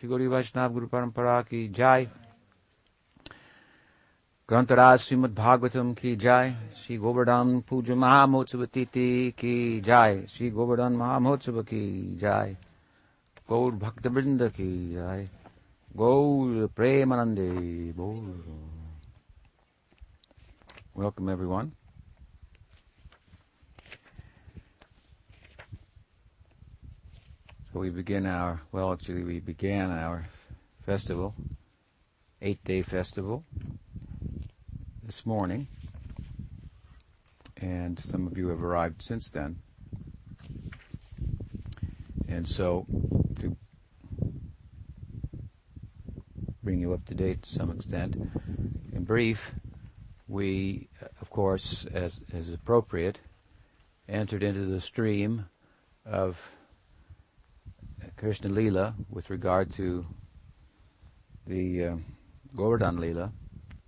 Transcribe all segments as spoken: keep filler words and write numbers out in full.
Shri Gauri Vaishnava Guru Parampara ki jai. Grantaraj Srimad Bhagavatam ki jai. Shri Govardhan Puja Mahamotsava ki jai. Shri Govardhan Mahamotsava ki jai. Gaur Bhakta Vrinda ki jai. Gaur Premanande Bol. Welcome everyone. So we begin our, well actually we began our festival, eight-day festival, this morning, and some of you have arrived since then. And so, to bring you up to date to some extent, in brief, we, of course, as, as appropriate, entered into the stream of Krishna Leela with regard to the uh, Govardhan Leela,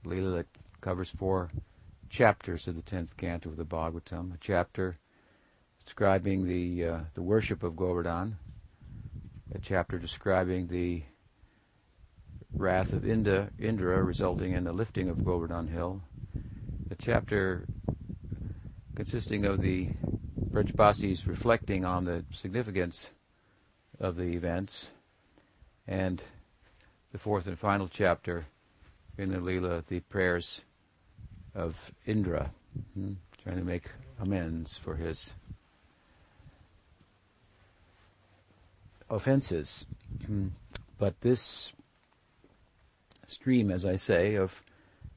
Leela that covers four chapters of the tenth canto of the Bhagavatam, a chapter describing the uh, the worship of Govardhan, a chapter describing the wrath of Indra, Indra resulting in the lifting of Govardhan Hill, a chapter consisting of the Brajbasis reflecting on the significance of the events, and the fourth and final chapter in the Leela, the prayers of Indra, hmm, trying to make amends for his offenses. But this stream, as I say, of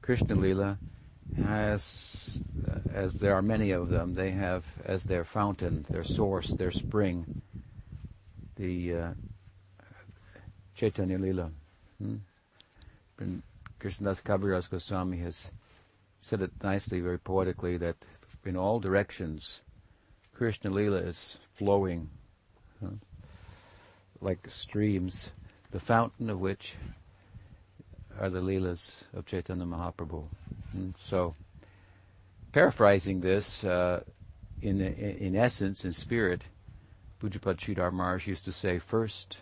Krishna Leela has, as there are many of them, they have as their fountain, their source, their spring, the uh, Chaitanya Leela. Hmm? Krishnadas Kaviraj Goswami has said it nicely, very poetically, that in all directions Krishna Leela is flowing, huh? like streams, the fountain of which are the Leelas of Chaitanya Mahaprabhu. Hmm? So, paraphrasing this, uh, in, in essence, in spirit, Pujapad Sridhar Maharaj used to say, first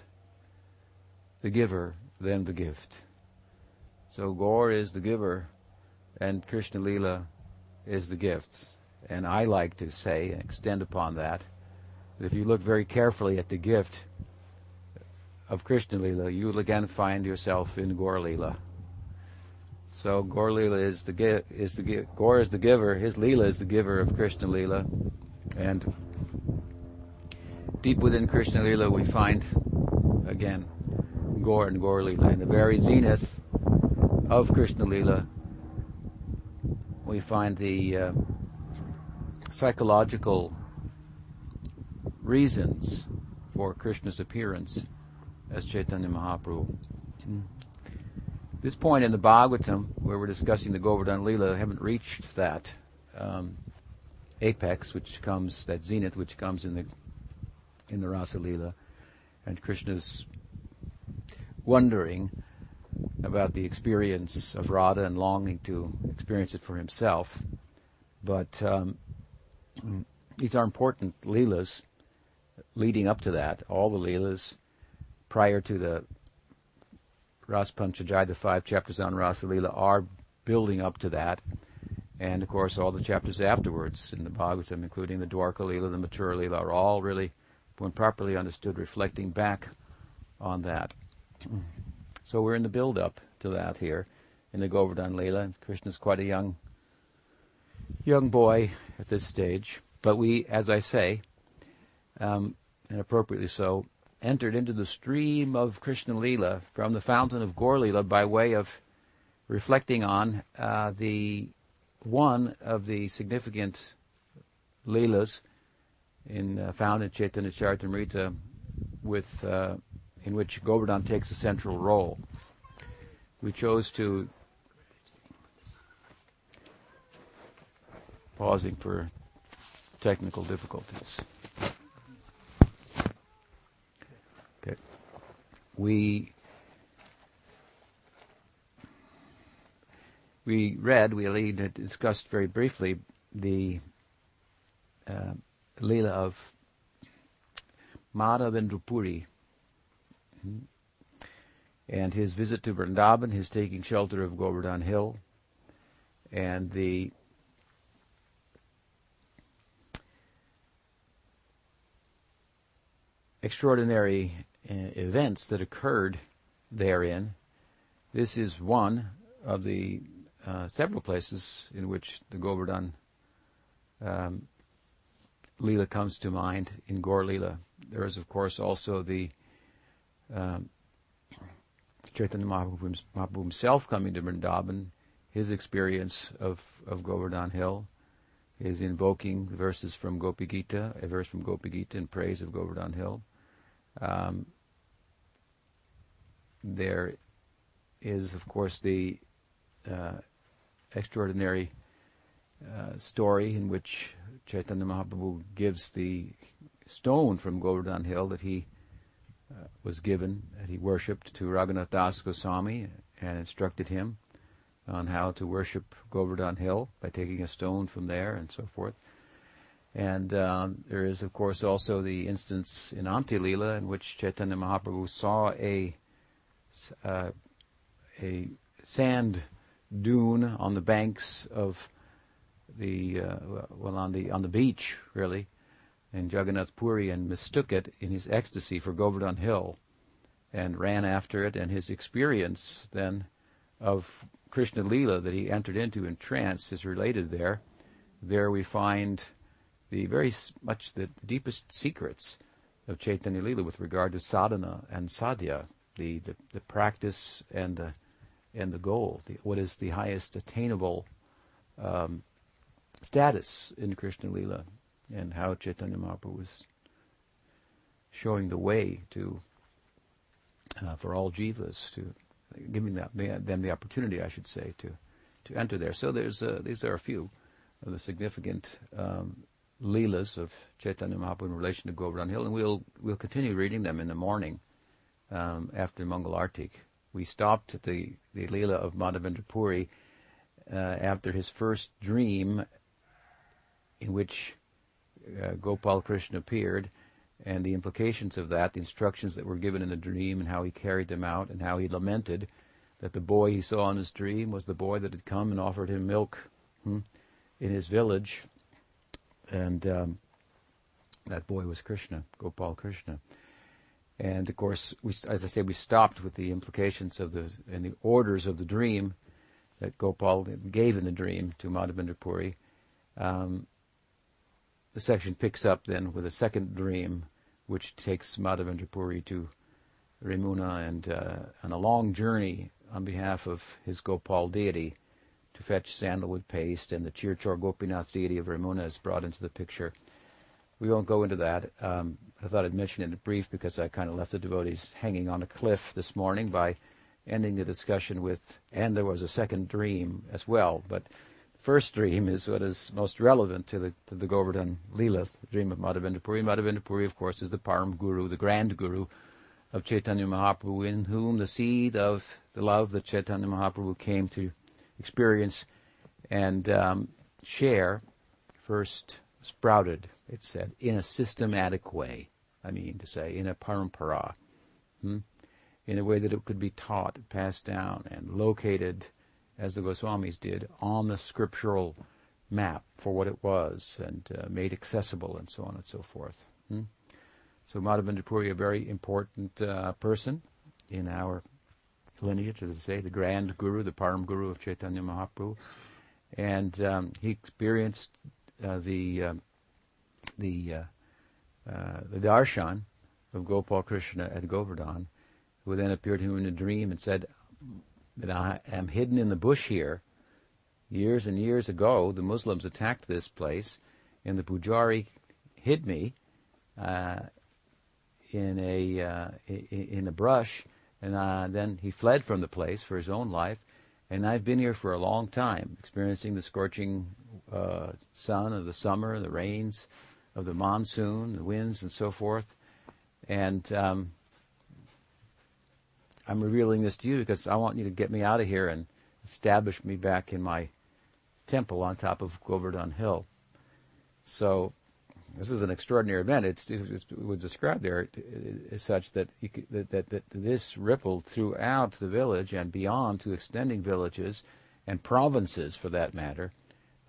the giver, then the gift. So Gaur is the giver, and Krishna Leela is the gift. And I like to say, and extend upon that, that if you look very carefully at the gift of Krishna Leela, you will again find yourself in Gaur Leela. So Gaur Leela is the gi- is the gi- Gaur is the giver, his Leela is the giver of Krishna Leela, and deep within Krishna Leela we find, again, Gaur and Gaur Leela. In the very zenith of Krishna Leela, we find the uh, psychological reasons for Krishna's appearance as Chaitanya Mahaprabhu. Mm. This point in the Bhagavatam, where we're discussing the Govardhan Leela, I haven't reached that um, apex, which comes, that zenith, which comes in the in the Rasa Leela, and Krishna's wondering about the experience of Radha and longing to experience it for himself. But um, these are important Leelas leading up to that. All the Leelas prior to the Rasa Panchajaya, the five chapters on Rasa Leela, are building up to that. And of course all the chapters afterwards in the Bhagavatam, including the Dwarka Leela, the Mathura Leela, are all really, when properly understood, reflecting back on that. So we're in the build-up to that here in the Govardhan Leela. Krishna's quite a young young boy at this stage. But we, as I say, um, and appropriately so, entered into the stream of Krishna Leela from the fountain of Gaur Leela by way of reflecting on uh, the one of the significant Leelas in uh, found in Chaitanya Charitamrita, with uh, in which Govardhan takes a central role. We chose to, pausing for technical difficulties. Okay, we we read we discussed very briefly the Uh, Leela of Madhavendra Puri, and his visit to Vrindavan, his taking shelter of Govardhan Hill, and the extraordinary uh, events that occurred therein. This is one of the uh, several places in which the Govardhan um, Leela comes to mind in Gaur Leela. There is, of course, also the um, Chaitanya Mahaprabhu himself coming to Vrindavan, his experience of, of Govardhan Hill, his invoking verses from Gopi Gita, a verse from Gopi Gita in praise of Govardhan Hill. Um, there is, of course, the uh, extraordinary uh, story in which Chaitanya Mahaprabhu gives the stone from Govardhan Hill that he uh, was given, that he worshipped, to Raghunath Das Goswami, and instructed him on how to worship Govardhan Hill by taking a stone from there and so forth. And um, there is, of course, also the instance in Amti Leela in which Chaitanya Mahaprabhu saw a uh, a sand dune on the banks of the uh, well on the on the beach, really, in Jagannath Puri, and mistook it in his ecstasy for Govardhan Hill, and ran after it. And his experience then of Krishna Leela that he entered into in trance is related there. There we find the very much the deepest secrets of Chaitanya Leela with regard to sadhana and sadhya, the, the, the practice and the and the goal, the, what is the highest attainable um, status in Krishna Leela, and how Chaitanya Mahaprabhu was showing the way to uh, for all jivas, to giving that, them the opportunity, I should say, to to enter there. So there's uh, these are a few of the significant Um, Leelas of Chaitanya Mahaprabhu in relation to Govardhan Hill, and we'll we'll continue reading them in the morning um, after Mangal Artik. We stopped at the, the Leela of Madhavendra Puri uh, after his first dream in which uh, Gopal Krishna appeared, and the implications of that, the instructions that were given in the dream and how he carried them out, and how he lamented that the boy he saw in his dream was the boy that had come and offered him milk hmm, in his village. And um, that boy was Krishna, Gopal Krishna. And of course, we, as I say, we stopped with the implications of the and the orders of the dream that Gopal gave in the dream to Madhavendra Puri. Um, the section picks up then with a second dream, which takes Madhavendra Puri to Remuna and uh, on a long journey on behalf of his Gopal deity, to fetch sandalwood paste, and the Chirchor Gopinath deity of Ramuna is brought into the picture. We won't go into that. Um, I thought I'd mention it in brief because I kind of left the devotees hanging on a cliff this morning by ending the discussion with, and there was a second dream as well, but the first dream is what is most relevant to the to the Govardhan Leela, the dream of Madhavendra Puri. Madhavendra Puri, of course, is the Param Guru, the Grand Guru of Chaitanya Mahaprabhu, in whom the seed of the love that Chaitanya Mahaprabhu came to experience and um, share first sprouted, it said, in a systematic way, I mean to say, in a parampara, hmm? in a way that it could be taught, passed down, and located, as the Goswamis did, on the scriptural map for what it was, and uh, made accessible, and so on and so forth. Hmm? So Madhavendra Puri, a very important uh, person in our lineage, as I say, the Grand Guru, the Param Guru of Chaitanya Mahaprabhu, and um, he experienced uh, the um, the uh, uh, the darshan of Gopal Krishna at Govardhan, who then appeared to him in a dream and said that I am hidden in the bush here. Years and years ago, the Muslims attacked this place, and the Pujari hid me uh, in a uh, in the brush. And uh, then he fled from the place for his own life, and I've been here for a long time, experiencing the scorching uh, sun of the summer, the rains of the monsoon, the winds, and so forth. And um, I'm revealing this to you because I want you to get me out of here and establish me back in my temple on top of Govardhan Hill. So This is an extraordinary event. It's, it's, it was described there as such that, you could, that, that that this rippled throughout the village and beyond to extending villages and provinces, for that matter.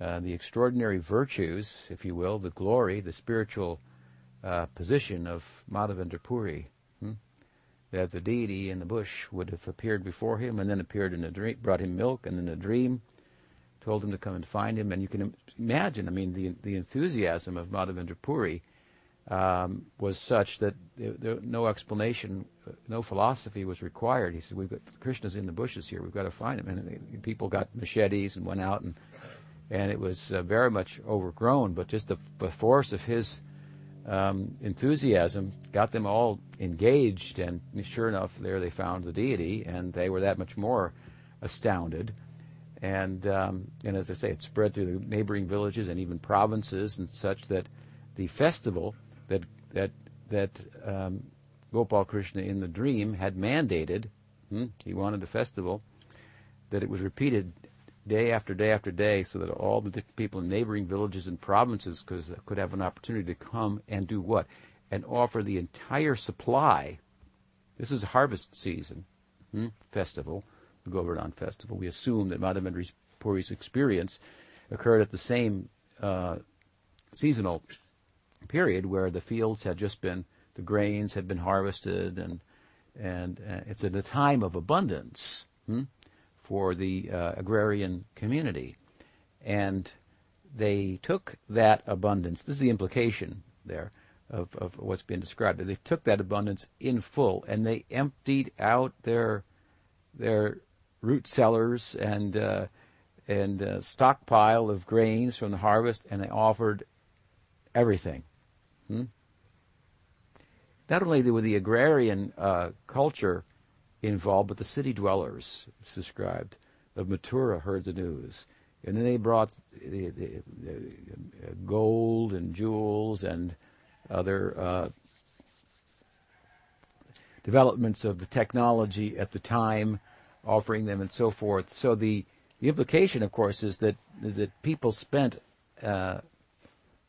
Uh, the extraordinary virtues, if you will, the glory, the spiritual uh, position of Madhavendra Puri, hmm? that the deity in the bush would have appeared before him and then appeared in a dream, brought him milk and then a dream, told him to come and find him. And you can imagine, I mean, the the enthusiasm of Madhavendra Puri um, was such that there, there, no explanation, no philosophy was required. He said, "We've got Krishna's in the bushes here. We've got to find him." And they, people got machetes and went out, and and it was uh, very much overgrown. But just the, the force of his um, enthusiasm got them all engaged. And sure enough, there they found the deity, and they were that much more astounded. And um, and as I say, it spread through the neighboring villages and even provinces and such, that the festival that that that um, Gopal Krishna in the dream had mandated, hmm, he wanted a festival, that it was repeated day after day after day, so that all the people in neighboring villages and provinces cause, could have an opportunity to come and do what? And offer the entire supply. This is harvest season hmm, festival. The Govardhan Festival. We assume that Madhavendra Puri's experience occurred at the same uh, seasonal period where the fields had just been, the grains had been harvested, and and uh, it's at a time of abundance hmm, for the uh, agrarian community. And they took that abundance, this is the implication there of, of what's being described, that they took that abundance in full and they emptied out their their root cellars and uh, and uh, stockpile of grains from the harvest, and they offered everything. Hmm? Not only were the agrarian uh, culture involved, but the city dwellers, it's described, of Mathura heard the news, and then they brought the, the, the gold and jewels and other uh, developments of the technology at the time, offering them and so forth. So the, the implication, of course, is that is that people spent uh,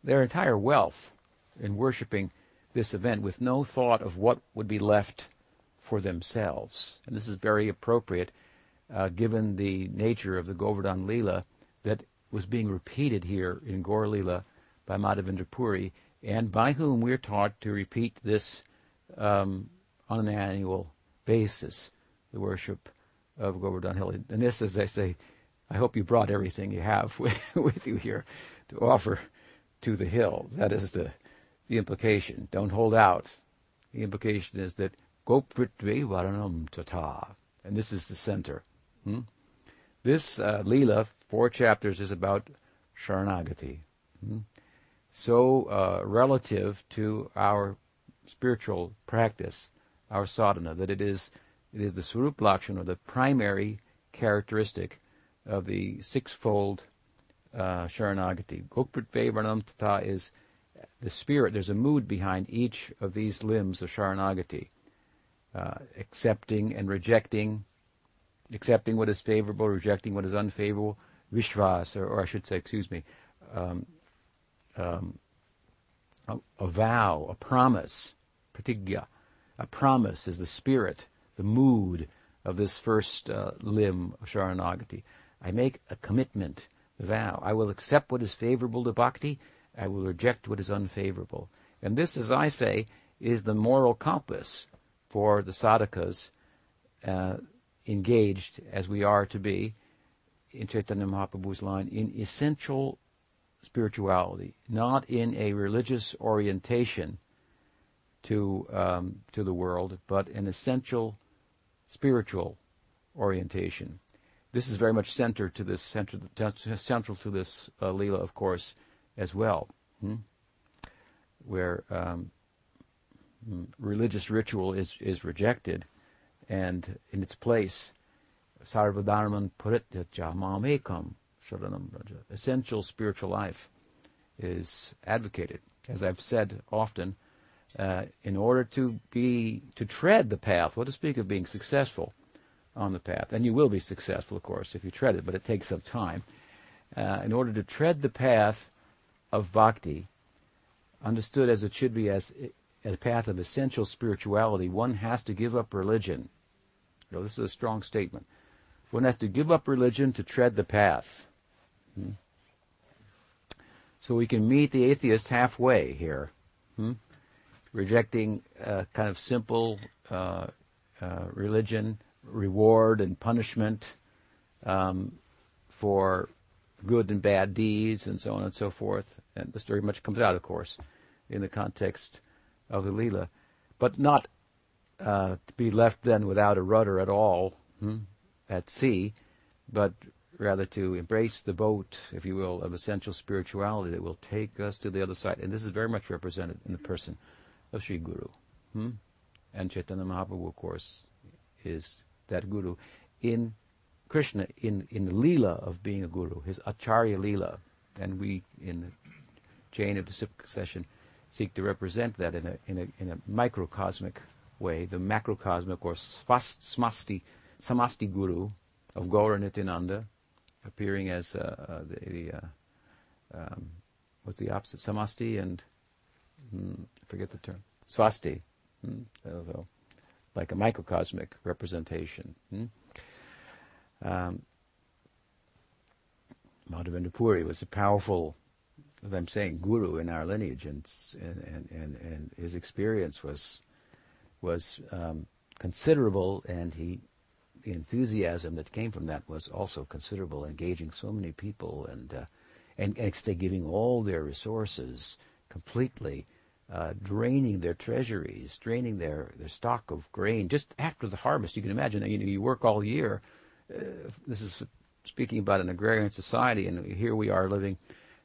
their entire wealth in worshiping this event with no thought of what would be left for themselves. And this is very appropriate, uh, given the nature of the Govardhan Leela that was being repeated here in Gaur Leela by Madhavendra Puri, and by whom we're taught to repeat this um, on an annual basis, the worship of Govardhan Hill. And this, as I say, I hope you brought everything you have with, with you here to offer to the hill. That is the, the implication. Don't hold out. The implication is that Gopritvi Varanam Tata, and this is the center. Hmm? This uh, Leela, four chapters, is about Sharanagati. Hmm? So uh, relative to our spiritual practice, our sadhana, that it is it is the Swarup Lakshana, or the primary characteristic of the sixfold uh, Sharanagati. Gopritve Varanam Tata is the spirit. There's a mood behind each of these limbs of Sharanagati. Uh, accepting and rejecting, accepting what is favorable, rejecting what is unfavorable, Vishwas, or, or I should say, excuse me, um, um, a, a vow, a promise, pratigya. A promise is the spirit, the mood of this first uh, limb of Sharanagati. I make a commitment, a vow. I will accept what is favorable to bhakti. I will reject what is unfavorable. And this, as I say, is the moral compass for the sadhakas uh, engaged, as we are to be, in Chaitanya Mahaprabhu's line, in essential spirituality, not in a religious orientation to um, to the world, but an essential spiritual orientation. This is very much central to this central central to this uh, Leela, of course, as well, hmm? where um, religious ritual is is rejected, and in its place, sarvadharman parityaja mamekam sharanam braja. Essential spiritual life is advocated, as I've said often. Uh, in order to be to tread the path, well, to speak of being successful on the path, and you will be successful, of course, if you tread it, but it takes some time. Uh, in order to tread the path of bhakti, understood as it should be as a path of essential spirituality, one has to give up religion. Now, this is a strong statement. One has to give up religion to tread the path. Hmm? So we can meet the atheist halfway here, hmm? rejecting uh, kind of simple uh, uh, religion, reward and punishment um, for good and bad deeds and so on and so forth. And this very much comes out, of course, in the context of the Leela. But not uh, to be left then without a rudder at all hmm? at sea, but rather to embrace the boat, if you will, of essential spirituality that will take us to the other side. And this is very much represented in the person of Sri Guru. Hmm? And Chaitanya Mahaprabhu, of course, is that Guru in Krishna, in, in the Leela of being a Guru, his Acharya Leela. And we, in the chain of disciplic succession, seek to represent that in a, in a, in a microcosmic way, the macrocosmic or Samasti, Samasti Guru of Gaura Nityananda, appearing as uh, uh, the, uh, um, what's the opposite, Samasti and, mm, forget the term, Swasti, mm, so, like a microcosmic representation. Mm? Um, Madhavendra Puri was a powerful, as I'm saying, guru in our lineage, and and, and, and his experience was was um, considerable, and he the enthusiasm that came from that was also considerable, engaging so many people and uh, and, and they giving all their resources completely, uh, draining their treasuries, draining their, their stock of grain just after the harvest. You can imagine, you know, you work all year. Uh, this is speaking about an agrarian society, and here we are living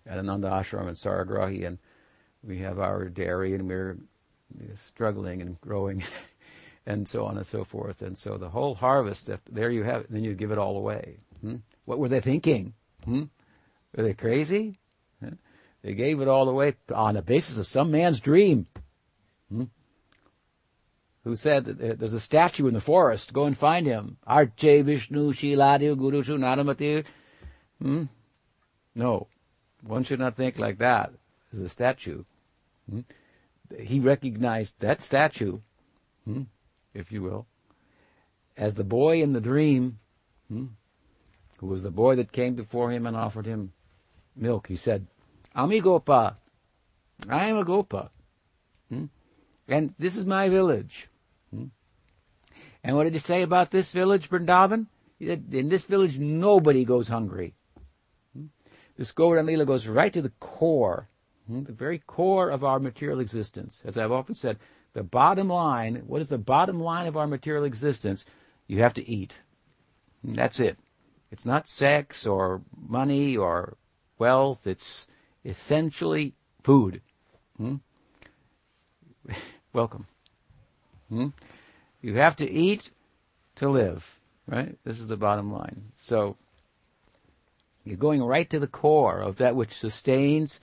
at Ananda Ashram in Saragrahi, and we have our dairy, and we're struggling and growing. And so on and so forth, and so the whole harvest. There you have it. And then you give it all away. Hmm? What were they thinking? Hmm? Were they crazy? Hmm? They gave it all away on the basis of some man's dream, hmm? who said that there's a statue in the forest. Go and find him. Arche Vishnu Shiladi Guru Shunadamati. Hmm? No, one should not think like that. There's a statue. Hmm? He recognized that statue. Hmm? if you will, as the boy in the dream, hmm, who was the boy that came before him and offered him milk. He said, Amigopa, I am a Gopa, hmm? and this is my village. Hmm? And what did he say about this village, Vrindavan? He said, in this village, nobody goes hungry. Hmm? This Govardhan Leela goes right to the core, hmm, the very core of our material existence. As I've often said, the bottom line, what is the bottom line of our material existence? You have to eat. And that's it. It's not sex or money or wealth. It's essentially food. Hmm? Welcome. Hmm? You have to eat to live, right? This is the bottom line. So you're going right to the core of that which sustains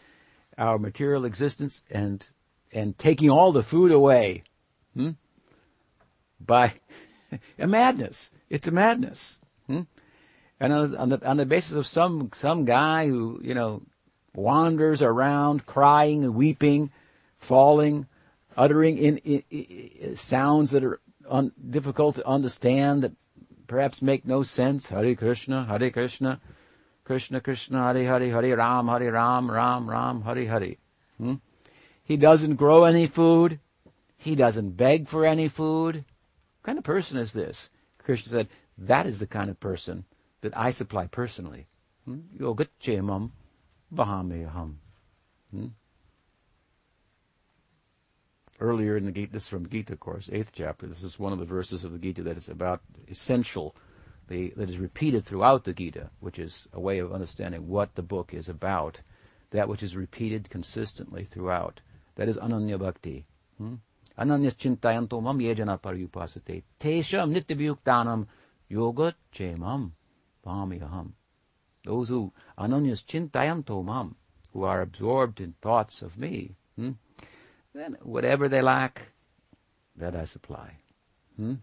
our material existence, and and taking all the food away hmm? by a madness. It's a madness. Hmm? And on the, on the basis of some, some guy who, you know, wanders around crying and weeping, falling, uttering in, in, in sounds that are un, difficult to understand, that perhaps make no sense. Hare Krishna, Hare Krishna, Krishna Krishna, Hare Hare, Hare Ram, Hare Ram, Ram Ram, Hare Hare. Hmm? He doesn't grow any food. He doesn't beg for any food. What kind of person is this? Krishna said, that is the kind of person that I supply personally. Yogacchemam vahameham. Earlier in the Gita, this is from Gita, of course, eighth chapter. This is one of the verses of the Gita that is about essential, the, that is repeated throughout the Gita, which is a way of understanding what the book is about. That which is repeated consistently throughout. That is ananya bhakti. Hmm? Ananya chintayanto mam yejana paryupasate tesham nityabhyuktanam yoga chemam pamiham. Those who ananyas chintayanto mam, who are absorbed in thoughts of me, hmm? then whatever they lack, that I supply. Hmm?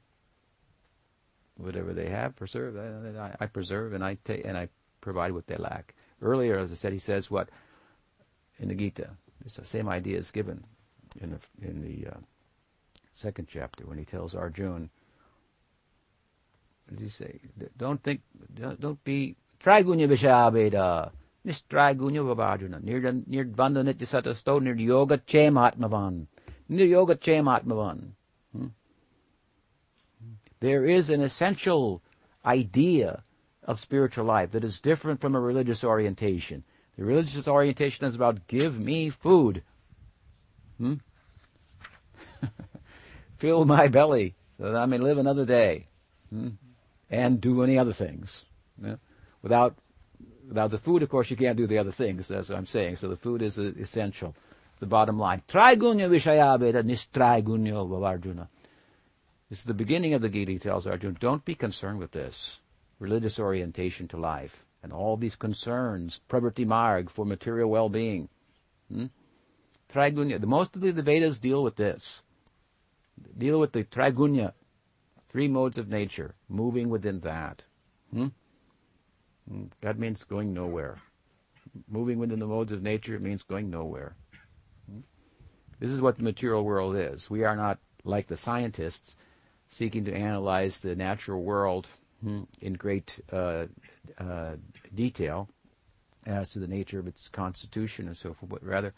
Whatever they have, preserve. I, I preserve and I take and I provide what they lack. Earlier, as I said, he says what in the Gita. It's the same idea is given in the in the uh, second chapter when he tells Arjuna. What does he say? Don't think. Don't, don't be trigunya vishabeda. Nistrigunya vabhajuna. Nirdvanda nityasatasto niryoga chematmavan. Niryoga chematmavan. There is an essential idea of spiritual life that is different from a religious orientation. The religious orientation is about give me food. Hmm? Fill my belly so that I may live another day. Hmm? And do any other things. Yeah? Without without the food, of course, you can't do the other things. That's what I'm saying. So the food is essential. The bottom line. Trigunya vishayabheda nistrigunya vavarjuna. This is the beginning of the Gita. He tells Arjuna, don't be concerned with this religious orientation to life and all these concerns, pravritti marg, for material well-being. Hmm? Trigunya. The, most of the, the Vedas deal with this. Deal with the trigunya, three modes of nature, moving within that. Hmm? That means going nowhere. Moving within the modes of nature means going nowhere. Hmm? This is what the material world is. We are not like the scientists seeking to analyze the natural world hmm, in great uh, uh, detail as to the nature of its constitution and so forth, but rather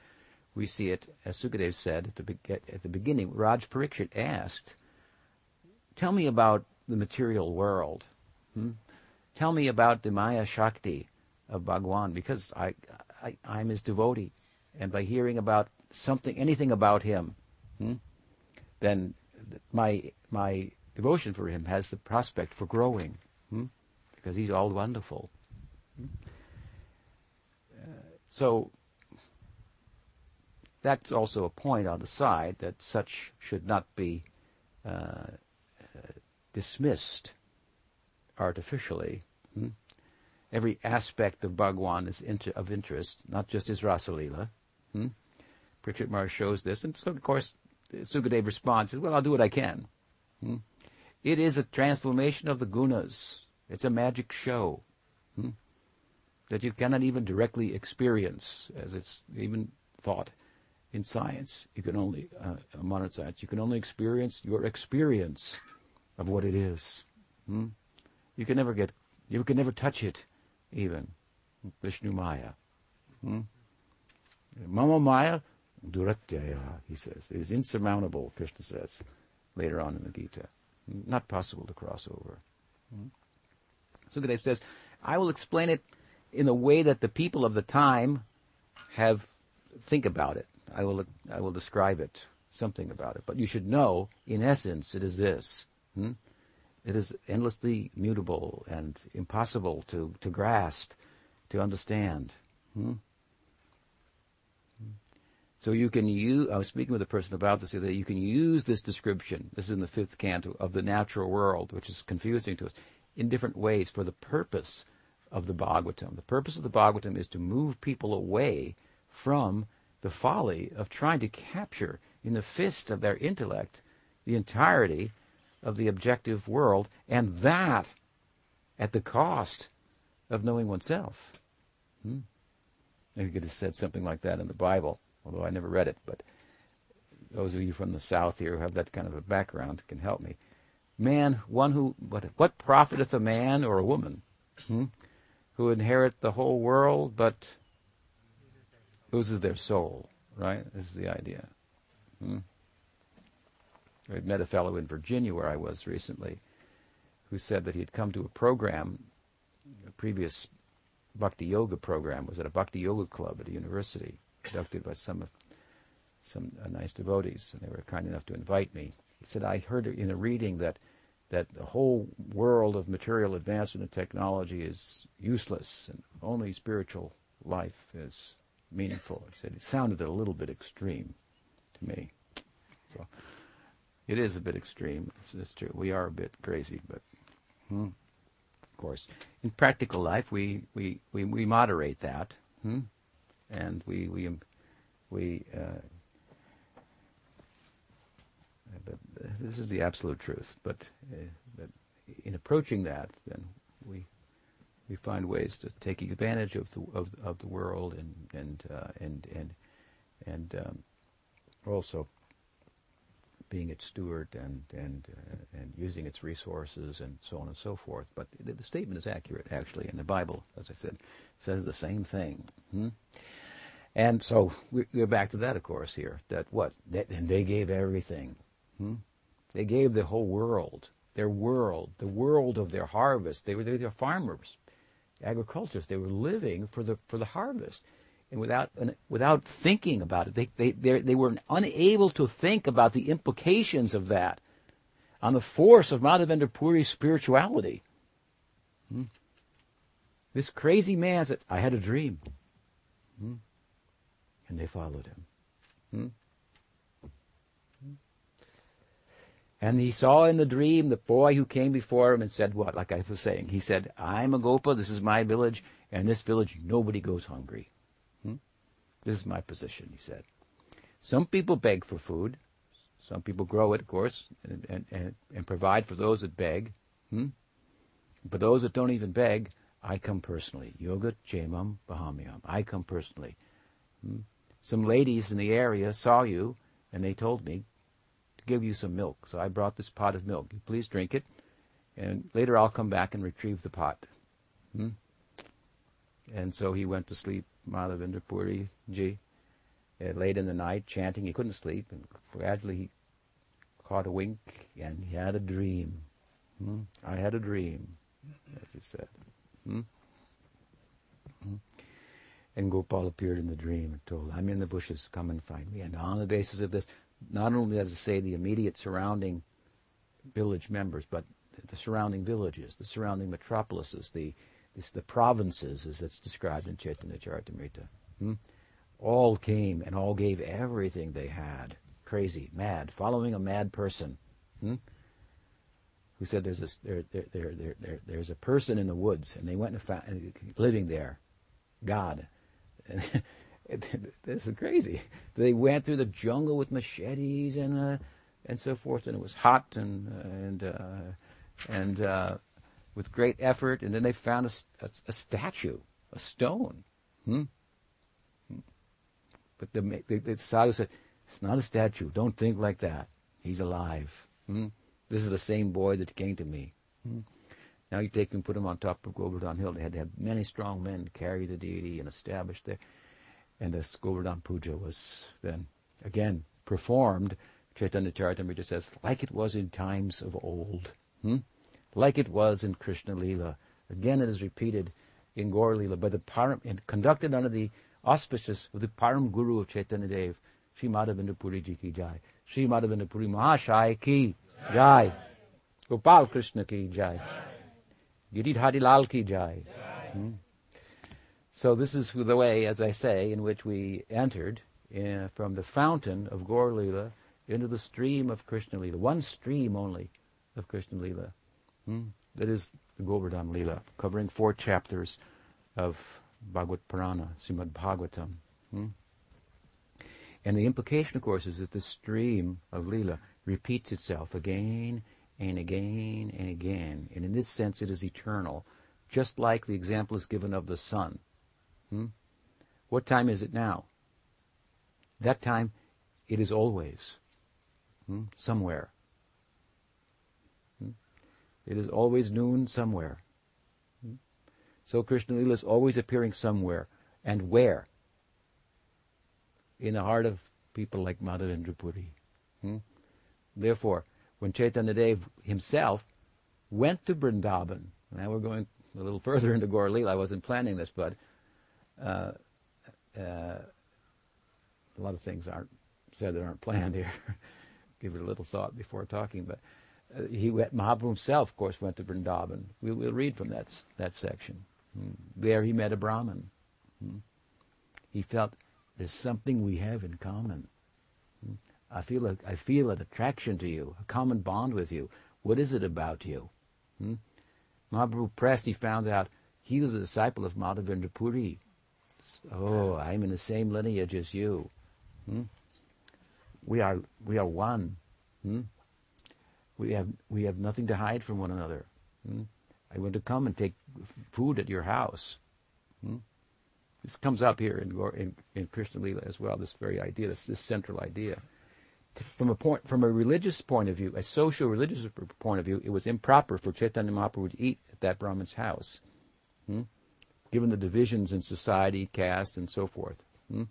we see it, as Sukadeva said at the, be- at the beginning, Raj Parikshit asked, tell me about the material world. Hmm? Tell me about the Maya Shakti of Bhagwan, because I, I, I'm his devotee. And by hearing about something, anything about him, hmm, then my my devotion for him has the prospect for growing, hmm? because he's all wonderful. Hmm? Uh, so... That's also a point on the side that such should not be uh, uh, dismissed artificially. Hmm? Every aspect of Bhagwan is inter- of interest, not just his Rasalila. Hmm? Parikshit Maharaj shows this, and so of course Sukadeva responds, well, I'll do what I can. Hmm? It is a transformation of the gunas. It's a magic show hmm? that you cannot even directly experience, as it's even thought. In science, you can only, uh, modern science, you can only experience your experience of what it is. Hmm? You can never get, you can never touch it, even. Vishnu Maya. Hmm? Mama Maya, duratyaya, he says. It is insurmountable, Krishna says, later on in the Gita. Not possible to cross over. Hmm? Sukadeva says, I will explain it in the way that the people of the time have, think about it. I will I will describe it, something about it. But you should know, in essence, it is this. Hmm? It is endlessly mutable and impossible to, to grasp, to understand. Hmm? So you can use, I was speaking with a person about this the other day, you can use this description, this is in the fifth canto, of the natural world, which is confusing to us, in different ways for the purpose of the Bhagavatam. The purpose of the Bhagavatam is to move people away from the folly of trying to capture in the fist of their intellect the entirety of the objective world, and that at the cost of knowing oneself. Hmm? I think it has said something like that in the Bible, although I never read it, but those of you from the South here who have that kind of a background can help me. Man, one who, what, what profiteth a man or a woman hmm, who inherit the whole world but loses their soul, right? This is the idea. Hmm? I met a fellow in Virginia where I was recently who said that he had come to a program, a previous Bhakti Yoga program, was at a Bhakti Yoga club at a university, conducted by some of, some uh, nice devotees, and they were kind enough to invite me. He said, I heard in a reading that, that the whole world of material advancement and technology is useless, and only spiritual life is meaningful. He said it sounded a little bit extreme to me. So it is a bit extreme. It's, it's true. We are a bit crazy, but hmm, of course, in practical life, we we, we, we moderate that, hmm? and we we we. Uh, this is the absolute truth. But, uh, but in approaching that, then we. We find ways to take advantage of the of, of the world and and uh, and and and um, also being its steward and and uh, and using its resources and so on and so forth. But the, the statement is accurate, actually, and the Bible, as I said, says the same thing. Hmm? And so we're back to that, of course, here. That what? That, and they gave everything. Hmm? They gave the whole world, their world, the world of their harvest. They were they were farmers, agriculturists. They were living for the for the harvest. And without without thinking about it, they they they were unable to think about the implications of that on the force of Madhavendra Puri's spirituality. Hmm? This crazy man said, I had a dream. Hmm? And they followed him. Hmm? And he saw in the dream the boy who came before him and said what? Like I was saying, he said, I'm a Gopa, this is my village, and in this village nobody goes hungry. Hmm? This is my position, he said. Some people beg for food. Some people grow it, of course, and, and, and, and provide for those that beg. Hmm? For those that don't even beg, I come personally. Yoga Chemam Bahamyam. I come personally. Hmm? Some ladies in the area saw you, and they told me, give you some milk. So I brought this pot of milk. Please drink it, and later I'll come back and retrieve the pot. Hmm? And so he went to sleep, Madhavendra Puri ji, late in the night, chanting. He couldn't sleep, and gradually he caught a wink, and he had a dream. Hmm? I had a dream, as he said. Hmm? Hmm? And Gopal appeared in the dream and told, I'm in the bushes, come and find me. And on the basis of this, not only does it say the immediate surrounding village members, but the surrounding villages, the surrounding metropolises, the this, the provinces, as it's described in Chaitanya Charitamrita, hmm? all came and all gave everything they had. Crazy, mad, following a mad person, hmm? who said there's a there, there, there, there, there, there's a person in the woods, and they went and found living there, God. This is crazy. They went through the jungle with machetes and uh, and so forth, and it was hot and and uh, and uh, with great effort. And then they found a, a, a statue, a stone. Hmm? But the, the, the sadhu said, "It's not a statue. Don't think like that. He's alive. Hmm? This is the same boy that came to me. Hmm? Now you take him, put him on top of Govardhan Hill." They had to have many strong men carry the deity and establish there. And the Govardhan Puja was then, again, performed, Chaitanya Charitamrita says, like it was in times of old, hmm? like it was in Krishna Leela. Again, it is repeated in Gaur Leela, by the Param, and conducted under the auspices of the Param Guru of Chaitanya Dev, Sri Madhavendra Puri ji ki jai, Sri Madhavendra Puri Mahashaya ki jai, Gopal Krishna ki jai, Giridhari Lal ki jai. Hmm? So this is the way, as I say, in which we entered in, from the fountain of Gaur Leela into the stream of Krishna Leela. One stream only of Krishna Leela. Hmm? That is the Govardhan Leela, covering four chapters of Bhagavad Purana, Srimad Bhagavatam. Hmm? And the implication, of course, is that the stream of Leela repeats itself again and again and again. And in this sense, it is eternal, just like the example is given of the sun. Hmm? What time is it now? That time, it is always. Hmm? Somewhere. Hmm? It is always noon somewhere. Hmm? So Krishna Leela is always appearing somewhere. And where? In the heart of people like Madhavendra Puri. Hmm? Therefore, when Chaitanya Dev himself went to Vrindavan, now we're going a little further into Gaur Leela, I wasn't planning this, but Uh, uh, a lot of things aren't said that aren't planned here. Give it a little thought before talking. But uh, he went, Mahaprabhu himself, of course, went to Vrindavan. We, we'll read from that that section. Mm. There he met a Brahmin. Mm. He felt there's something we have in common. Mm. I feel a, I feel an attraction to you, a common bond with you. What is it about you? Mm. Mahaprabhu pressed. He found out he was a disciple of Madhavendra Puri. Oh, I'm in the same lineage as you. Hmm? We are we are one. Hmm? We have we have nothing to hide from one another. Hmm? I want to come and take food at your house. Hmm? This comes up here in, in, in Krishna Lila as well, this very idea, this, this central idea. From a point, from a religious point of view, a social religious point of view, it was improper for Chaitanya Mahaprabhu to eat at that Brahmin's house, hmm? given the divisions in society, caste, and so forth. Hmm?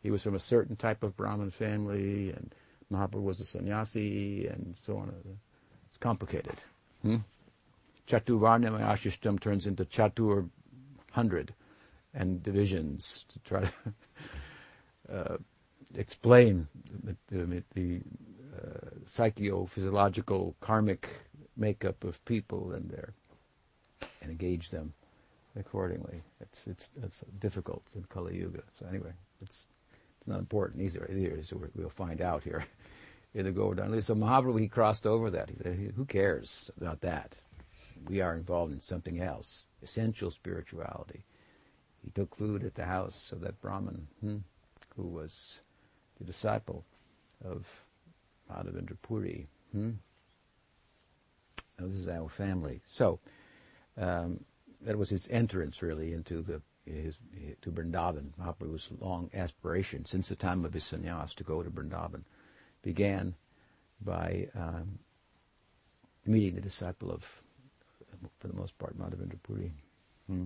He was from a certain type of Brahmin family, and Mahaprabhu was a sannyasi, and so on. It's complicated. Hmm? Chaturvarnamayashishtam turns into chatur hundred and divisions to try to... uh, explain the, the, the uh, psychophysiological, karmic makeup of people and their, and engage them accordingly. It's it's it's difficult in Kali Yuga. So anyway, it's it's not important either. Either so we'll find out here in the Govardhana Lila. So Mahaprabhu, he crossed over that. He said, "Who cares about that? We are involved in something else, essential spirituality." He took food at the house of that Brahmin hmm, who was the disciple of Madhavendra Puri. Hmm? Now, this is our family. So um, that was his entrance, really, into the his, his to Vrindavan. Mahaprabhu's long aspiration since the time of his sannyas to go to Vrindavan began by um, meeting the disciple of, for the most part, Madhavendra Puri. Hmm?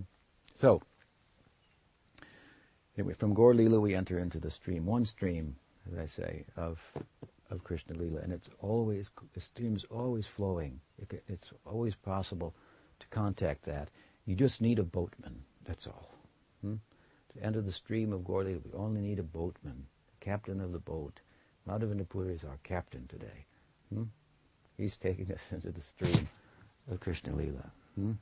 So. Anyway, from Gaur Lila we enter into the stream, one stream, as I say, of of Krishna Lila, and it's always the stream is always flowing. It, it's always possible to contact that. You just need a boatman. That's all. Hmm? To enter the stream of Gaur Lila, we only need a boatman, the captain of the boat. Madhavendra Puri is our captain today. Hmm? He's taking us into the stream of Krishna Lila hmm?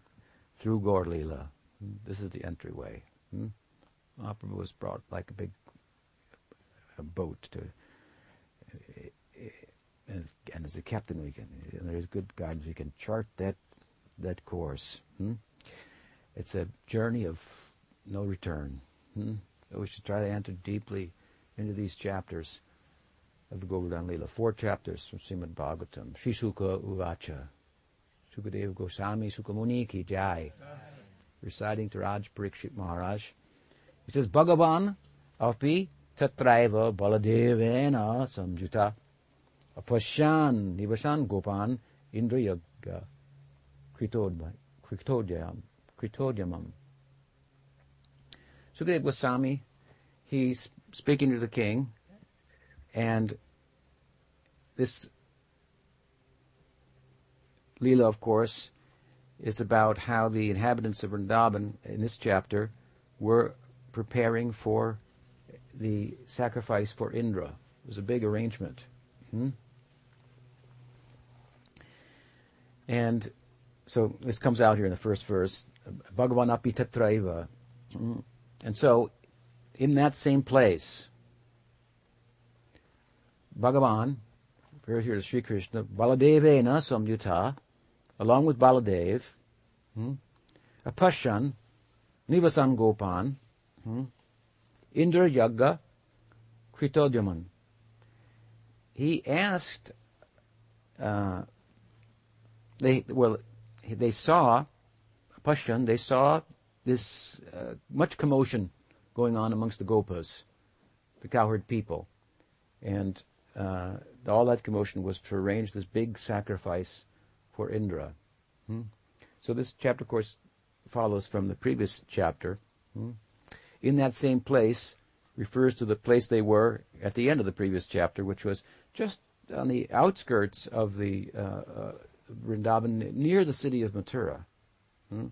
through Gaur Lila. Hmm? This is the entryway. Hmm? Mahaprabhu was brought like a big a boat to, and, and as a captain we can, and there's good guidance, we can chart that that course. Hmm? It's a journey of no return. Hmm? So we should try to enter deeply into these chapters of the Govardhana Lila. Four chapters from Srimad Bhagavatam. Shri Sukha Uvacha. Sukadeva Goswami Sukamuni Ki Jai. Reciting to Raj Parikshit Maharaj. He says, Bhagavan api tatraiva baladevena samjuta apashan nivashan gopan indrayaga kritodyam kritodyamam. Sukadeva Goswami, he's speaking to the king, and this Leela, of course, is about how the inhabitants of Vrindavan in this chapter were preparing for the sacrifice for Indra. It was a big arrangement. Hmm? And so this comes out here in the first verse, Bhagavan api tatraiva. Hmm? And so in that same place, Bhagavan, here to Sri Krishna, Baladevena samyuta, along with Baladev, hmm? Apashan, Nivasan Gopan, Hmm? Indra Yagga Kritodyaman. He asked, uh, they well, they saw, Pashyan, they saw this uh, much commotion going on amongst the Gopas, the cowherd people. And uh, all that commotion was to arrange this big sacrifice for Indra. Hmm? So this chapter, of course, follows from the previous chapter. Hmm? In that same place refers to the place they were at the end of the previous chapter, which was just on the outskirts of the uh, uh, Vrindavan, near the city of Mathura. Hmm?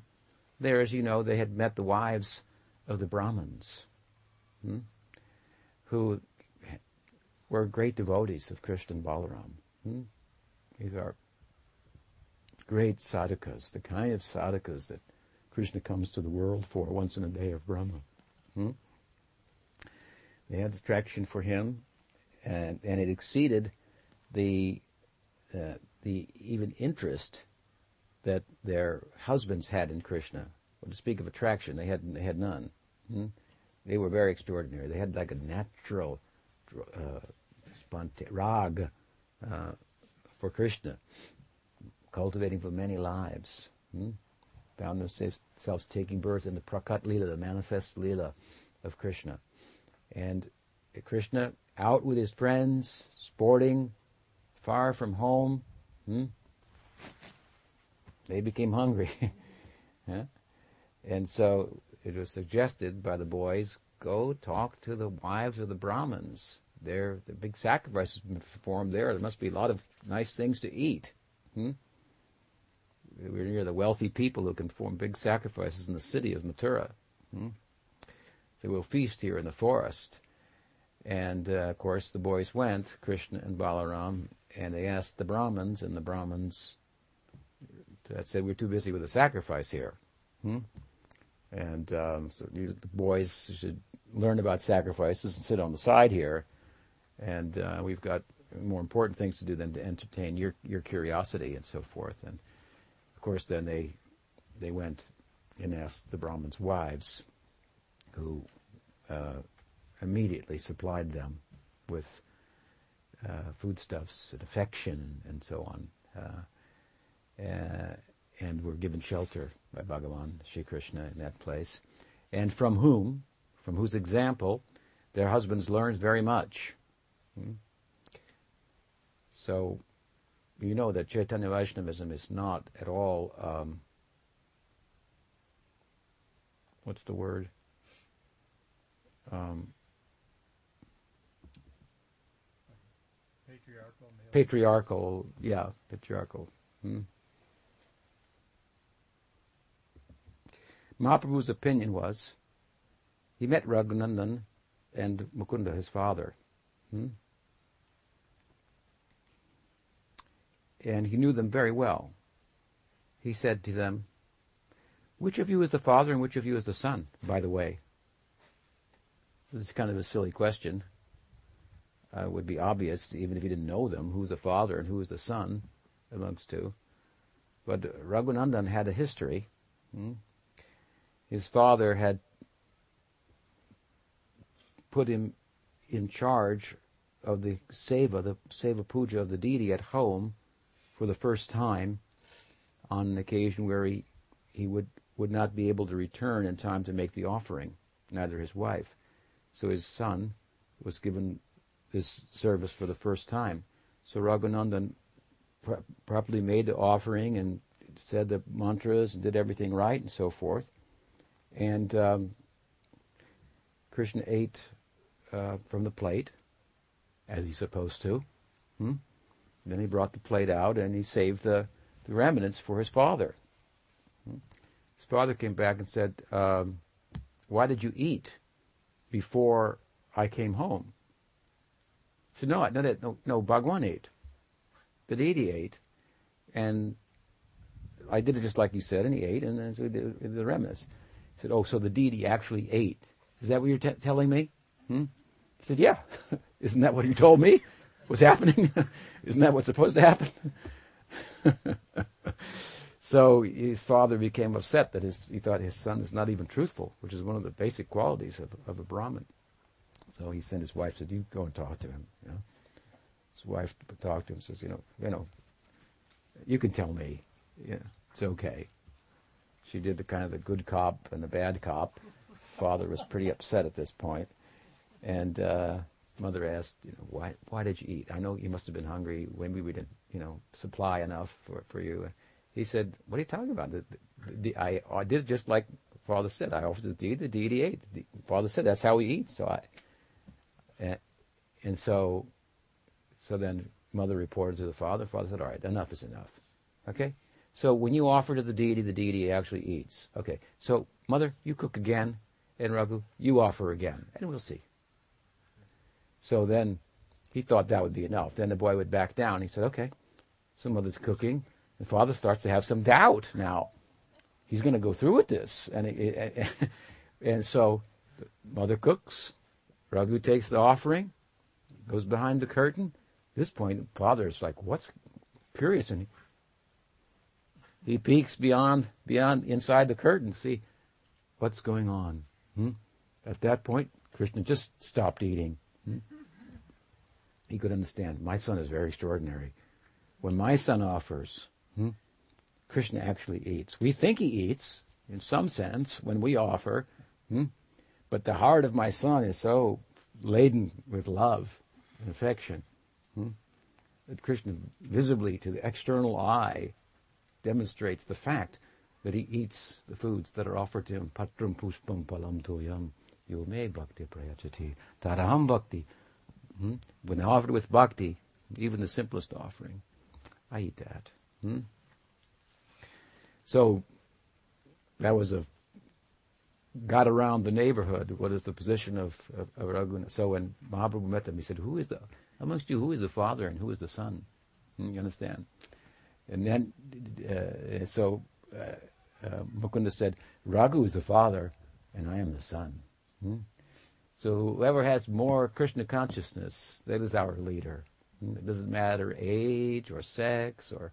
There, as you know, they had met the wives of the Brahmins, hmm? who were great devotees of Krishna and Balaram. Hmm? These are great sadhakas, the kind of sadhakas that Krishna comes to the world for once in a day of Brahma. Hmm? They had attraction for him, and, and it exceeded the uh, the even interest that their husbands had in Krishna. Well, to speak of attraction, they had they had none. Hmm? They were very extraordinary. They had like a natural uh, spontaneous rag uh, for Krishna, cultivating for many lives. Hmm? Found themselves taking birth in the Prakat Lila, the manifest Lila of Krishna. And Krishna out with his friends, sporting, far from home. Hmm? They became hungry. Huh? And so it was suggested by the boys, go talk to the wives of the Brahmins. There, the big sacrifice has been performed there. There must be a lot of nice things to eat. Hmm? We're near the wealthy people who can perform big sacrifices in the city of Mathura. Hmm? So we'll feast here in the forest. And, uh, of course, the boys went, Krishna and Balaram, and they asked the Brahmins, and the Brahmins said, we're too busy with the sacrifice here. Hmm? And um, so you, the boys should learn about sacrifices and sit on the side here. And uh, we've got more important things to do than to entertain your your curiosity and so forth. And, of course, then they they went and asked the Brahmins' wives, who uh, immediately supplied them with uh, foodstuffs and affection and so on. Uh, uh, and were given shelter by Bhagavan, Sri Krishna, in that place. And from whom, from whose example, their husbands learned very much. Hmm? So, you know that Chaitanya Vaishnavism is not at all, um, what's the word? Um, patriarchal, male. patriarchal, yeah, patriarchal. Hmm? Mahaprabhu's opinion was, he met Raghunandan and Mukunda, his father. Hmm? And he knew them very well. He said to them, which of you is the father and which of you is the son, by the way? This is kind of a silly question. Uh, it would be obvious, even if you didn't know them, who's the father and who is the son amongst two. But Raghunandan had a history. Hmm? His father had put him in charge of the seva, the seva puja of the deity at home for the first time on an occasion where he, he would, would not be able to return in time to make the offering, neither his wife. So his son was given this service for the first time. So Raghunandan pro- properly made the offering and said the mantras and did everything right and so forth. And um, Krishna ate uh, from the plate, as he's supposed to. Hmm? Then he brought the plate out and he saved the, the remnants for his father. Hmm? His father came back and said, um, why did you eat before I came home? He said, no, no, no, no Bhagwan ate. The deity ate. And I did it just like you said, and he ate, and then so the, the remnants. He said, oh, so the deity actually ate. Is that what you're t- telling me? Hmm? He said, yeah. Isn't that what you told me was happening? Isn't that what's supposed to happen? So his father became upset that his, he thought his son is not even truthful, which is one of the basic qualities of, of a Brahmin. So he sent his wife, said, you go and talk to him. You know? His wife talked to him, says, you know, you know, you can tell me. Yeah, it's okay. She did the kind of the good cop and the bad cop. Father was pretty upset at this point. And uh, mother asked, you know, why why did you eat? I know you must have been hungry. Maybe we didn't, you know, supply enough for, for you. He said, what are you talking about? The, the, the, I, I did it just like Father said. I offered the deed, the deed he ate. The, Father said, that's how we eat. So I, and, and so, so then mother reported to the father. Father said, all right, enough is enough. Okay? So when you offer to the deity, the deity actually eats. Okay, so mother, you cook again, and Raghu, you offer again, and we'll see. So then he thought that would be enough. Then the boy would back down. He said, okay, so mother's cooking. The father starts to have some doubt now. He's going to go through with this. And, it, it, and, and so mother cooks. Raghu takes the offering, goes behind the curtain. At this point, the father is like, what's curious? And he, He peeks beyond, beyond, inside the curtain to see what's going on. Hmm? At that point, Krishna just stopped eating. Hmm? He could understand. My son is very extraordinary. When my son offers, hmm, Krishna actually eats. We think he eats, in some sense, when we offer, hmm, But the heart of my song is so laden with love and affection hmm, that Krishna visibly to the external eye demonstrates the fact that he eats the foods that are offered to him. Patram puspam palam toyam yome bhakti prayachati tadaham bhakti. Hmm? When they're offered with bhakti, even the simplest offering, I eat that. Hmm? So that was a got around the neighborhood. What is the position of, of, of Raghunath? So when Mahaprabhu met them, he said, "Who is the amongst you? Who is the father and who is the son?" Hmm? You understand? And then uh, so uh, uh, Mukunda said, "Raghu is the father, and I am the son." Hmm? So whoever has more Krishna consciousness, that is our leader. It doesn't matter age or sex or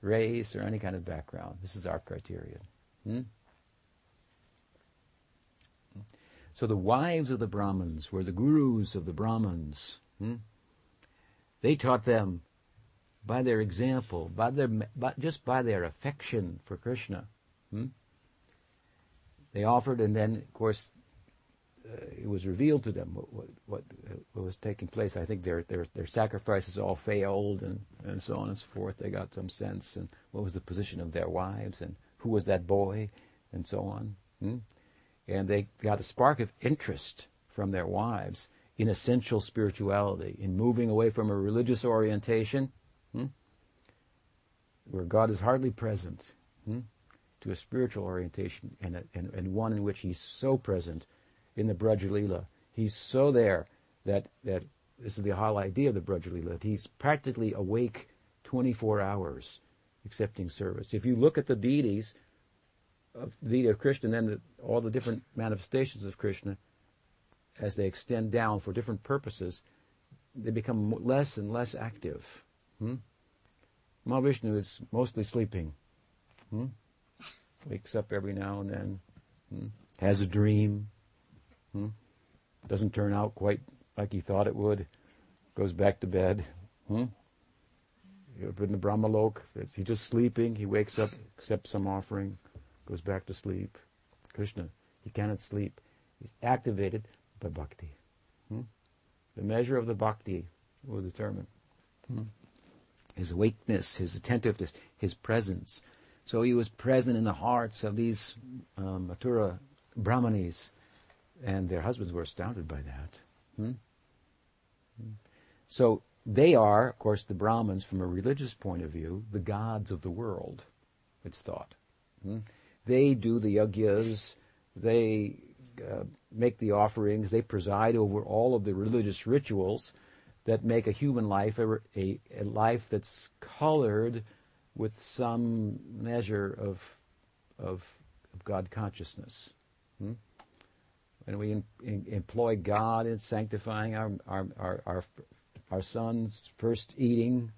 race or any kind of background. This is our criterion. Hmm? So the wives of the Brahmins were the gurus of the Brahmins. Hmm? They taught them by their example, by their by, just by their affection for Krishna. Hmm? They offered, and then, of course, Uh, it was revealed to them what what, what, uh, what was taking place. I think their their their sacrifices all failed, and, and so on and so forth. They got some sense, and what was the position of their wives, and who was that boy, and so on. Hmm? And they got a spark of interest from their wives in essential spirituality, in moving away from a religious orientation, hmm? where God is hardly present, hmm? to a spiritual orientation, and, a, and and one in which He's so present. In the Braja Leela, he's so there that, that this is the whole idea of the Braja Leela, that he's practically awake twenty-four hours accepting service. If you look at the deities of the deity of Krishna and then the, all the different manifestations of Krishna as they extend down for different purposes, they become less and less active. Hmm? Mahavishnu is mostly sleeping. Hmm? Wakes up every now and then. Hmm? Has a dream. Hmm? Doesn't turn out quite like he thought it would. Goes back to bed. Hmm? In the Brahmalok, he's just sleeping. He wakes up, accepts some offering, goes back to sleep. Krishna, he cannot sleep. He's activated by bhakti. Hmm? The measure of the bhakti will determine hmm? his awakeness, his attentiveness, his presence. So he was present in the hearts of these um, Mathura Brahmanis. And their husbands were astounded by that. Hmm? So they are, of course, the Brahmins, from a religious point of view, the gods of the world, it's thought. Hmm? They do the yajnas, they uh, make the offerings, they preside over all of the religious rituals that make a human life a, a, a life that's colored with some measure of, of, of God consciousness. Hmm? And we in, in, employ God in sanctifying our our, our our our sons' first eating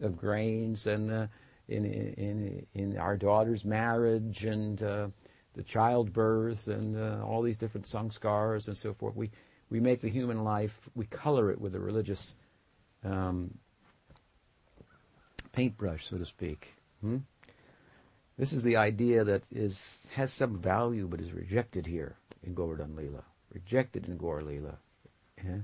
of grains, and uh, in in in our daughter's marriage, and uh, the childbirth, and uh, all these different sanskars and so forth. We we make the human life, we color it with a religious um, paintbrush, so to speak. Hmm? This is the idea that is has some value, but is rejected here. In Govardhan Leela, rejected in Gaur Leela, yeah?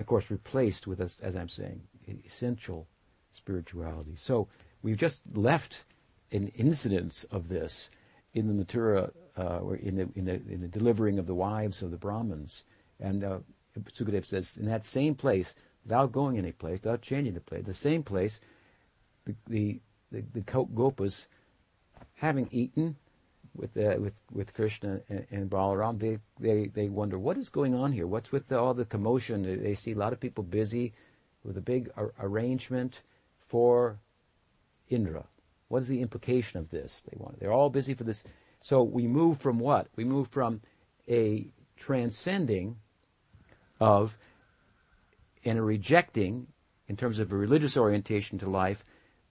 Of course replaced with, as, as I'm saying, essential spirituality. So we've just left an incidence of this in the Mathura, uh, or in the, in the in the delivering of the wives of the Brahmins. And uh, Sukadeva says, in that same place, without going any place, without changing the place, the same place, the the the, the Gopas, having eaten. With, uh, with with Krishna and, and Balaram, they, they, they wonder, what is going on here? What's with the, all the commotion? They see a lot of people busy with a big ar- arrangement for Indra. What is the implication of this? They want. They're all busy for this. So we move from what? We move from a transcending of and a rejecting, in terms of a religious orientation to life,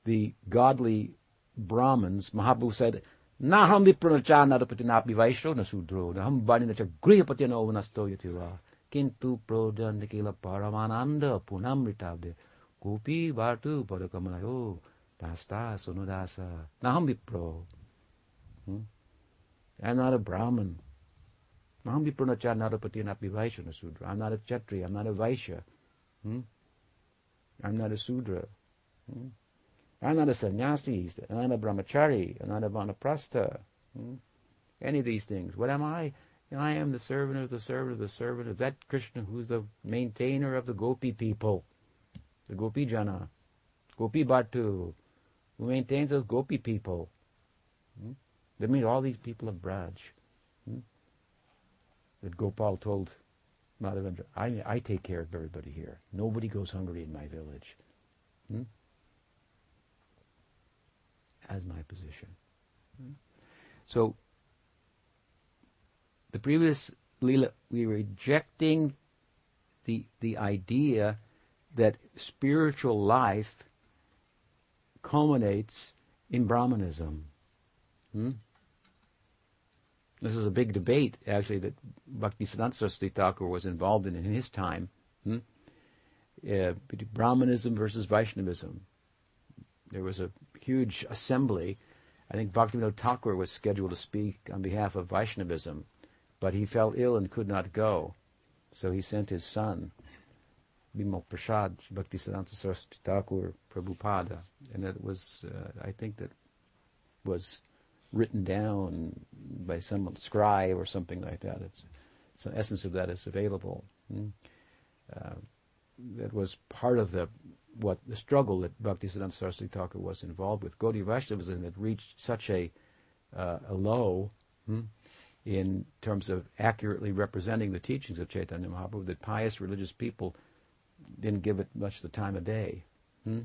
the godly Brahmins. Mahaprabhu said, Naham vipranacha narapatinaapi vaishro nasudro, naham vadinacha grihapatino vanastoyativa, kintu proda nikila paramananda punamritabde, gopi vartu padakamanayo, pasta sonodasa, naham vipro. I'm not a Brahmin. Mahamvipranacha Narapati Napi Vaishana Sudra. I'm not a Kshatriya, I'm not a Vaishya. Hmm? I'm not a Sudra. Hmm? I'm not a sannyasi, I'm not a brahmachari, I'm not a vanaprastha. Hmm? Any of these things. What am I? I am the servant of the servant of the servant of that Krishna who's the maintainer of the gopi people, the gopi jana, gopi bhattu, who maintains those gopi people. Hmm? That means all these people of Braj. Hmm? That Gopal told Madhavendra, I, I take care of everybody here. Nobody goes hungry in my village. Hmm? As my position. Hmm? So, the previous Leela, we were rejecting the, the idea that spiritual life culminates in Brahmanism. Hmm? This is a big debate, actually, that Bhaktisiddhanta Saraswati Thakur was involved in in his time. Hmm? Uh, Brahmanism versus Vaishnavism. There was a huge assembly. I think Bhaktivinoda Thakur was scheduled to speak on behalf of Vaishnavism, but he fell ill and could not go. So he sent his son, Bimal Prasad, Bhaktisiddhanta Saraswati Thakur Prabhupada. And that was, uh, I think that was written down by some scribe or something like that. It's, it's the essence of that is available. Hmm? Uh, that was part of the what the struggle that Bhaktisiddhanta Saraswati Thakur was involved with. Gaudiya Vaishnavism had reached such a, uh, a low hmm, in terms of accurately representing the teachings of Chaitanya Mahaprabhu that pious religious people didn't give it much the time of day. Hmm?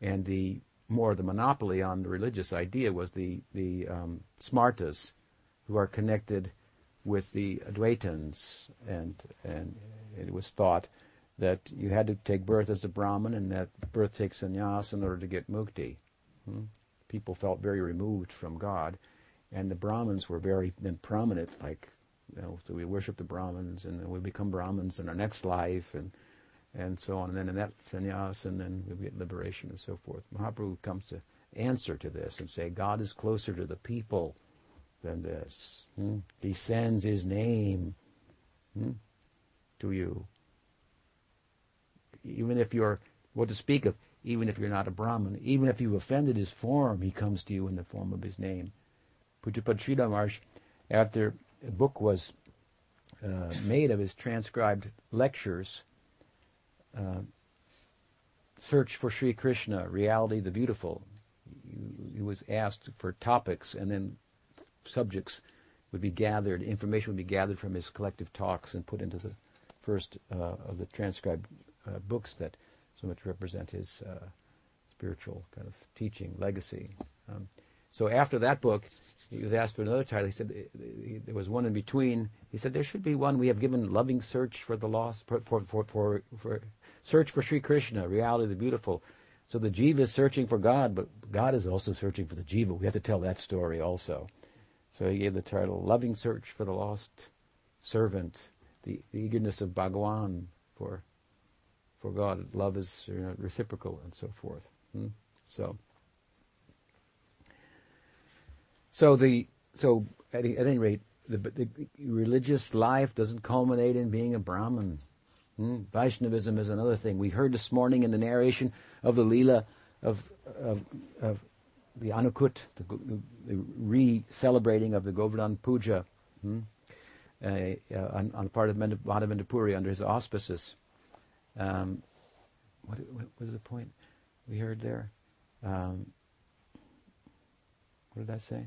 And the more the monopoly on the religious idea was the, the um, smartas who are connected with the Advaitins, and, and it was thought that you had to take birth as a Brahmin and that birth takes sannyas in order to get mukti. Hmm? People felt very removed from God, and the Brahmins were very then prominent, like, you know, so we worship the Brahmins and then we become Brahmins in our next life, and and so on, and then in that sannyas, and then we get liberation and so forth. Mahaprabhu comes to answer to this and say, God is closer to the people than this. Hmm? He sends his name hmm, to you. Even if you're, what to speak of, even if you're not a Brahmin, even if you've offended his form, he comes to you in the form of his name. Pujapad Sridhar Maharaj, after a book was uh, made of his transcribed lectures, uh, Search for Sri Krishna, Reality the Beautiful. He, he was asked for topics, and then subjects would be gathered, information would be gathered from his collective talks and put into the first uh, of the transcribed Uh, books that so much represent his uh, spiritual kind of teaching, legacy. Um, so after that book, he was asked for another title. He said there was one in between. He said there should be one. We have given loving search for the lost, for for for, for, for search for Sri Krishna, Reality of the Beautiful. So the jiva is searching for God, but God is also searching for the jiva. We have to tell that story also. So he gave the title Loving Search for the Lost Servant, the, the eagerness of Bhagawan for For God, love is, you know, reciprocal and so forth. Hmm? So, so the so at, at any rate, the, the religious life doesn't culminate in being a Brahmin. Hmm? Vaishnavism is another thing. We heard this morning in the narration of the Leela of of, of the Anukut, the, the re-celebrating of the Govardhan Puja hmm? uh, uh, on, on the part of Madhavendra Puri under his auspices. Um, what, what was the point we heard there? Um, what did I say?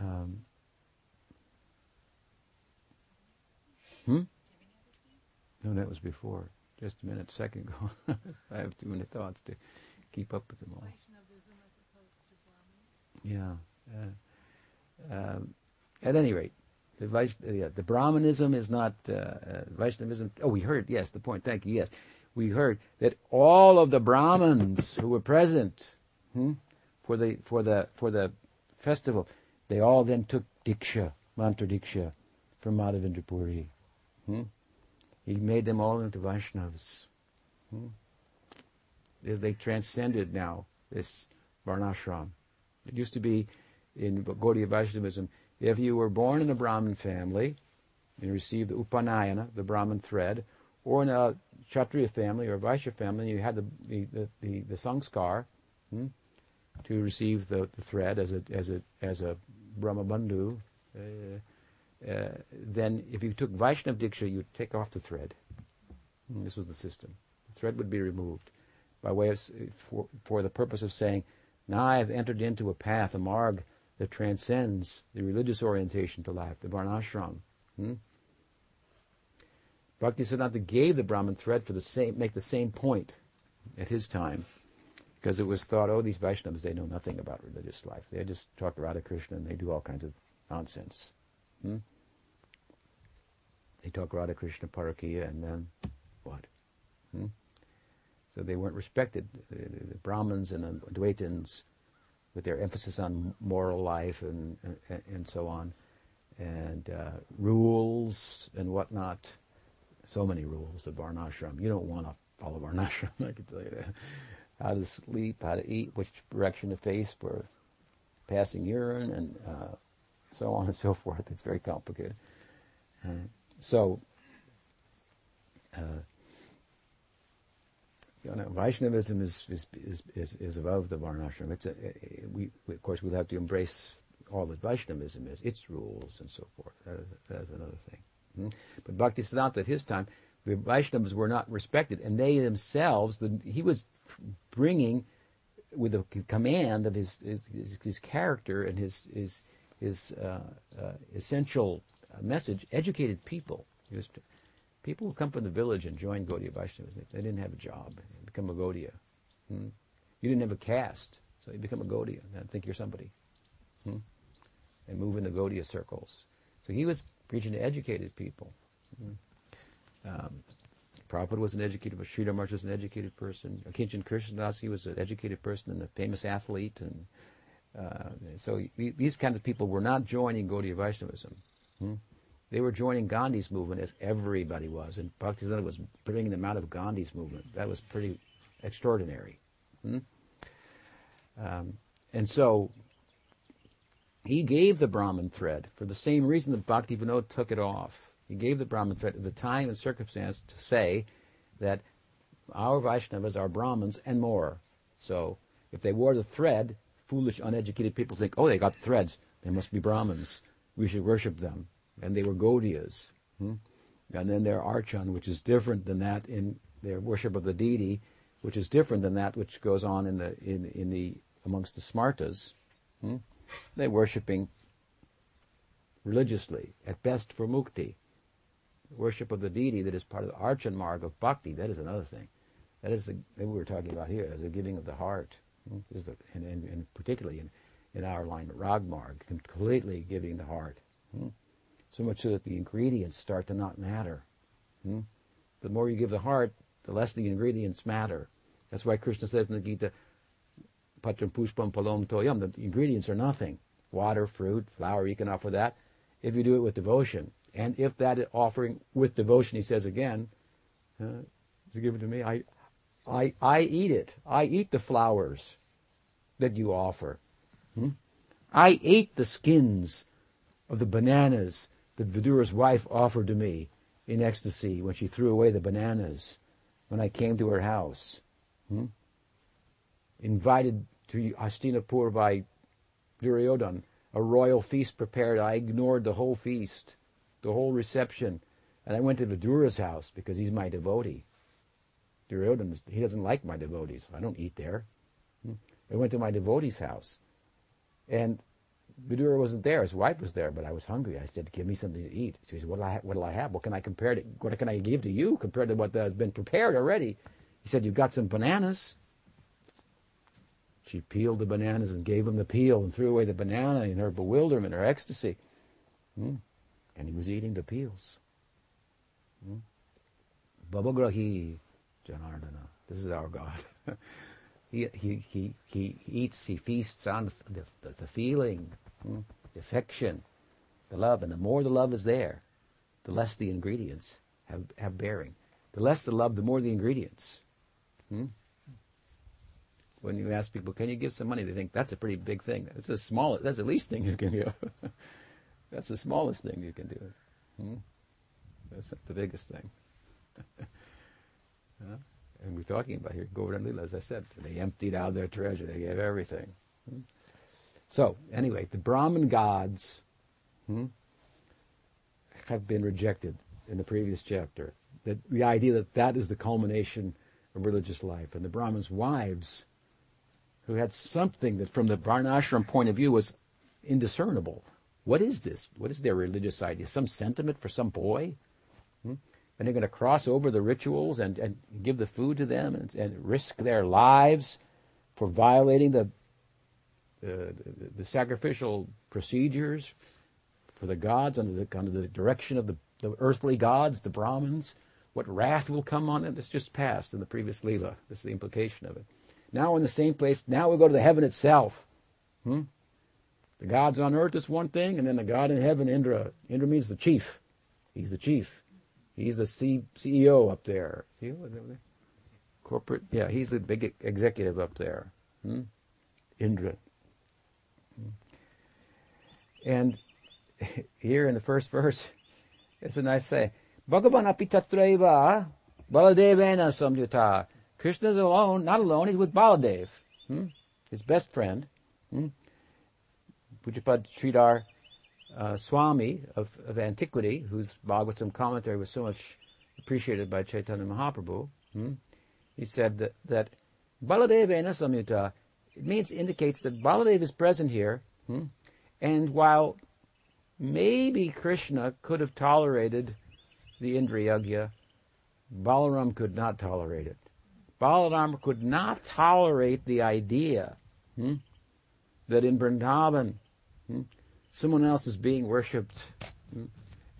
Um, hmm? No, that was before. Just a minute, second ago. I have too many thoughts to keep up with them all. Yeah. Uh, um, at any rate, The, Vaish, yeah, the Brahmanism is not uh, uh, Vaishnavism. Oh, we heard, yes, the point, thank you, yes. We heard that all of the Brahmins who were present hmm, for the for the, for the festival, they all then took Diksha, Mantra Diksha, from Madhavendra Puri. Hmm? He made them all into Vaishnavas. Hmm? As they transcended now this Varnashram. It used to be in Gaudiya Vaishnavism, if you were born in a Brahmin family and received the Upanayana, the Brahmin thread, or in a Kshatriya family or a Vaishya family, and you had the the, the, the sanskar hmm, to receive the, the thread as a as a as a Brahmabandhu. Uh, uh, then, if you took Vaishnav Diksha, you'd take off the thread. Hmm. This was the system. The thread would be removed by way of for for the purpose of saying, now I have entered into a path, a marg that transcends the religious orientation to life, the varnashram. Hmm? Bhaktisiddhanta gave the Brahmin thread for the same, make the same point at his time, because it was thought, oh, these Vaishnavas, they know nothing about religious life. They just talk to Radha Krishna and they do all kinds of nonsense. Hmm? They talk Radha Krishna Parakiya and then what? Hmm? So they weren't respected. The Brahmins and the Dvaitins, with their emphasis on moral life and and, and so on, and uh, rules and whatnot. So many rules of varnashram. You don't want to follow varnashram, I can tell you that. How to sleep, how to eat, which direction to face for passing urine, and uh, so on and so forth. It's very complicated. Uh, so, uh, you know, Vaishnavism is is, is is is above the varnashram. It's a, we, we of course we'll have to embrace all that Vaishnavism is, its rules and so forth. That is, that is another thing. Hmm? But Bhaktisiddhanta at his time, the Vaishnavas were not respected, and they themselves, the, he was bringing with the command of his his, his, his character and his his his uh, uh, essential message, educated people. He was, people who come from the village and join Gaudiya Vaishnavism, they didn't have a job. They become a Gaudiya. Hmm? You didn't have a caste, so you become a Gaudiya. I think you're somebody. Hmm? They move in the Gaudiya circles. So he was preaching to educated people. Mm-hmm. Um, Prabhupada was an educated person. Sridhar Maharaj was an educated person. Akinchen Krishnadas, he was an educated person and a famous athlete. And uh, so he, these kinds of people were not joining Gaudiya Vaishnavism. Mm-hmm. They were joining Gandhi's movement, as everybody was, and Bhaktisiddhanta was bringing them out of Gandhi's movement. That was pretty extraordinary. Mm-hmm. Um, and so he gave the Brahmin thread for the same reason that Bhaktivinoda took it off. He gave the Brahmin thread at the time and circumstance to say that our Vaishnavas are Brahmins and more. So if they wore the thread, foolish, uneducated people think, oh, they got threads. They must be Brahmins. We should worship them. And they were Gaudiyas. Hmm? And then their Archan, which is different than that in their worship of the deity, which is different than that which goes on in the in, in the amongst the Smartas. Hmm? They're worshipping religiously, at best for mukti. Worship of the deity that is part of the Archan Marg of Bhakti, that is another thing. That is the that we were talking about here, as the giving of the heart, is the, and, and, and particularly in, in our line, Rag Marg, completely giving the heart. So much so that the ingredients start to not matter. The more you give the heart, the less the ingredients matter. That's why Krishna says in the Gita, Patram Pushpam Palom Toyam, the ingredients are nothing. Water, fruit, flour, you can offer that if you do it with devotion. And if that offering with devotion, he says again, uh, is it given to me? I, I, I eat it. I eat the flowers that you offer. Hmm? I ate the skins of the bananas that Vidura's wife offered to me in ecstasy when she threw away the bananas when I came to her house. Hmm? Invited to Hastinapur by Duryodhan, a royal feast prepared. I ignored the whole feast, the whole reception, and I went to Vidura's house because he's my devotee. Duryodhan, he doesn't like my devotees. I don't eat there. I went to my devotee's house, and Vidura wasn't there. His wife was there, but I was hungry. I said, "Give me something to eat." She said, "What will I, what will I have? What can I compare to? What can I give to you compared to what has been prepared already?" He said, "You've got some bananas." She peeled the bananas and gave him the peel and threw away the banana in her bewilderment, her ecstasy. Hmm. And he was eating the peels. Hmm. Babagrahi Janardana. This is our God. he, he, he, he eats, he feasts on the, the, the feeling, hmm, the affection, the love. And the more the love is there, the less the ingredients have, have bearing. The less the love, the more the ingredients. Hmm? when you ask people, can you give some money? They think that's a pretty big thing. That's the smallest, that's the least thing you can give. That's the smallest thing you can do. Hmm? That's not the biggest thing. Huh? And we're talking about here, Govardhan Lila, as I said, they emptied out their treasure, they gave everything. Hmm? So, anyway, the Brahman gods hmm, have been rejected in the previous chapter. That the idea that that is the culmination of religious life. And the Brahmins' wives, who had something that from the Varnashram point of view was indiscernible. What is this? What is their religious idea? Some sentiment for some boy? Hmm? And they're going to cross over the rituals and, and give the food to them and, and risk their lives for violating the, the, the, the sacrificial procedures for the gods under the, under the direction of the, the earthly gods, the Brahmins. What wrath will come on them? This just passed in the previous Leela. This is the implication of it. Now in the same place, now we go to the heaven itself. Hmm? The gods on earth is one thing, and then the god in heaven, Indra. Indra means the chief. He's the chief. He's the C- CEO up there. Corporate, yeah, he's the big executive up there. Hmm? Indra. Hmm. And here in the first verse, it's a nice saying. Bhagavan api tatraiva baladevena samyuta. Krishna is alone, not alone, he's with Baladev, hmm? His best friend. Hmm? Pujapad Sridhar uh, Swami of, of antiquity, whose Bhagavatam commentary was so much appreciated by Chaitanya Mahaprabhu, hmm? He said that, that Baladevena samyuta, it means, indicates that Baladev is present here, hmm? And while maybe Krishna could have tolerated the Indriyagya, Balaram could not tolerate it. Balaram could not tolerate the idea hmm, that in Vrindavan hmm, someone else is being worshipped hmm,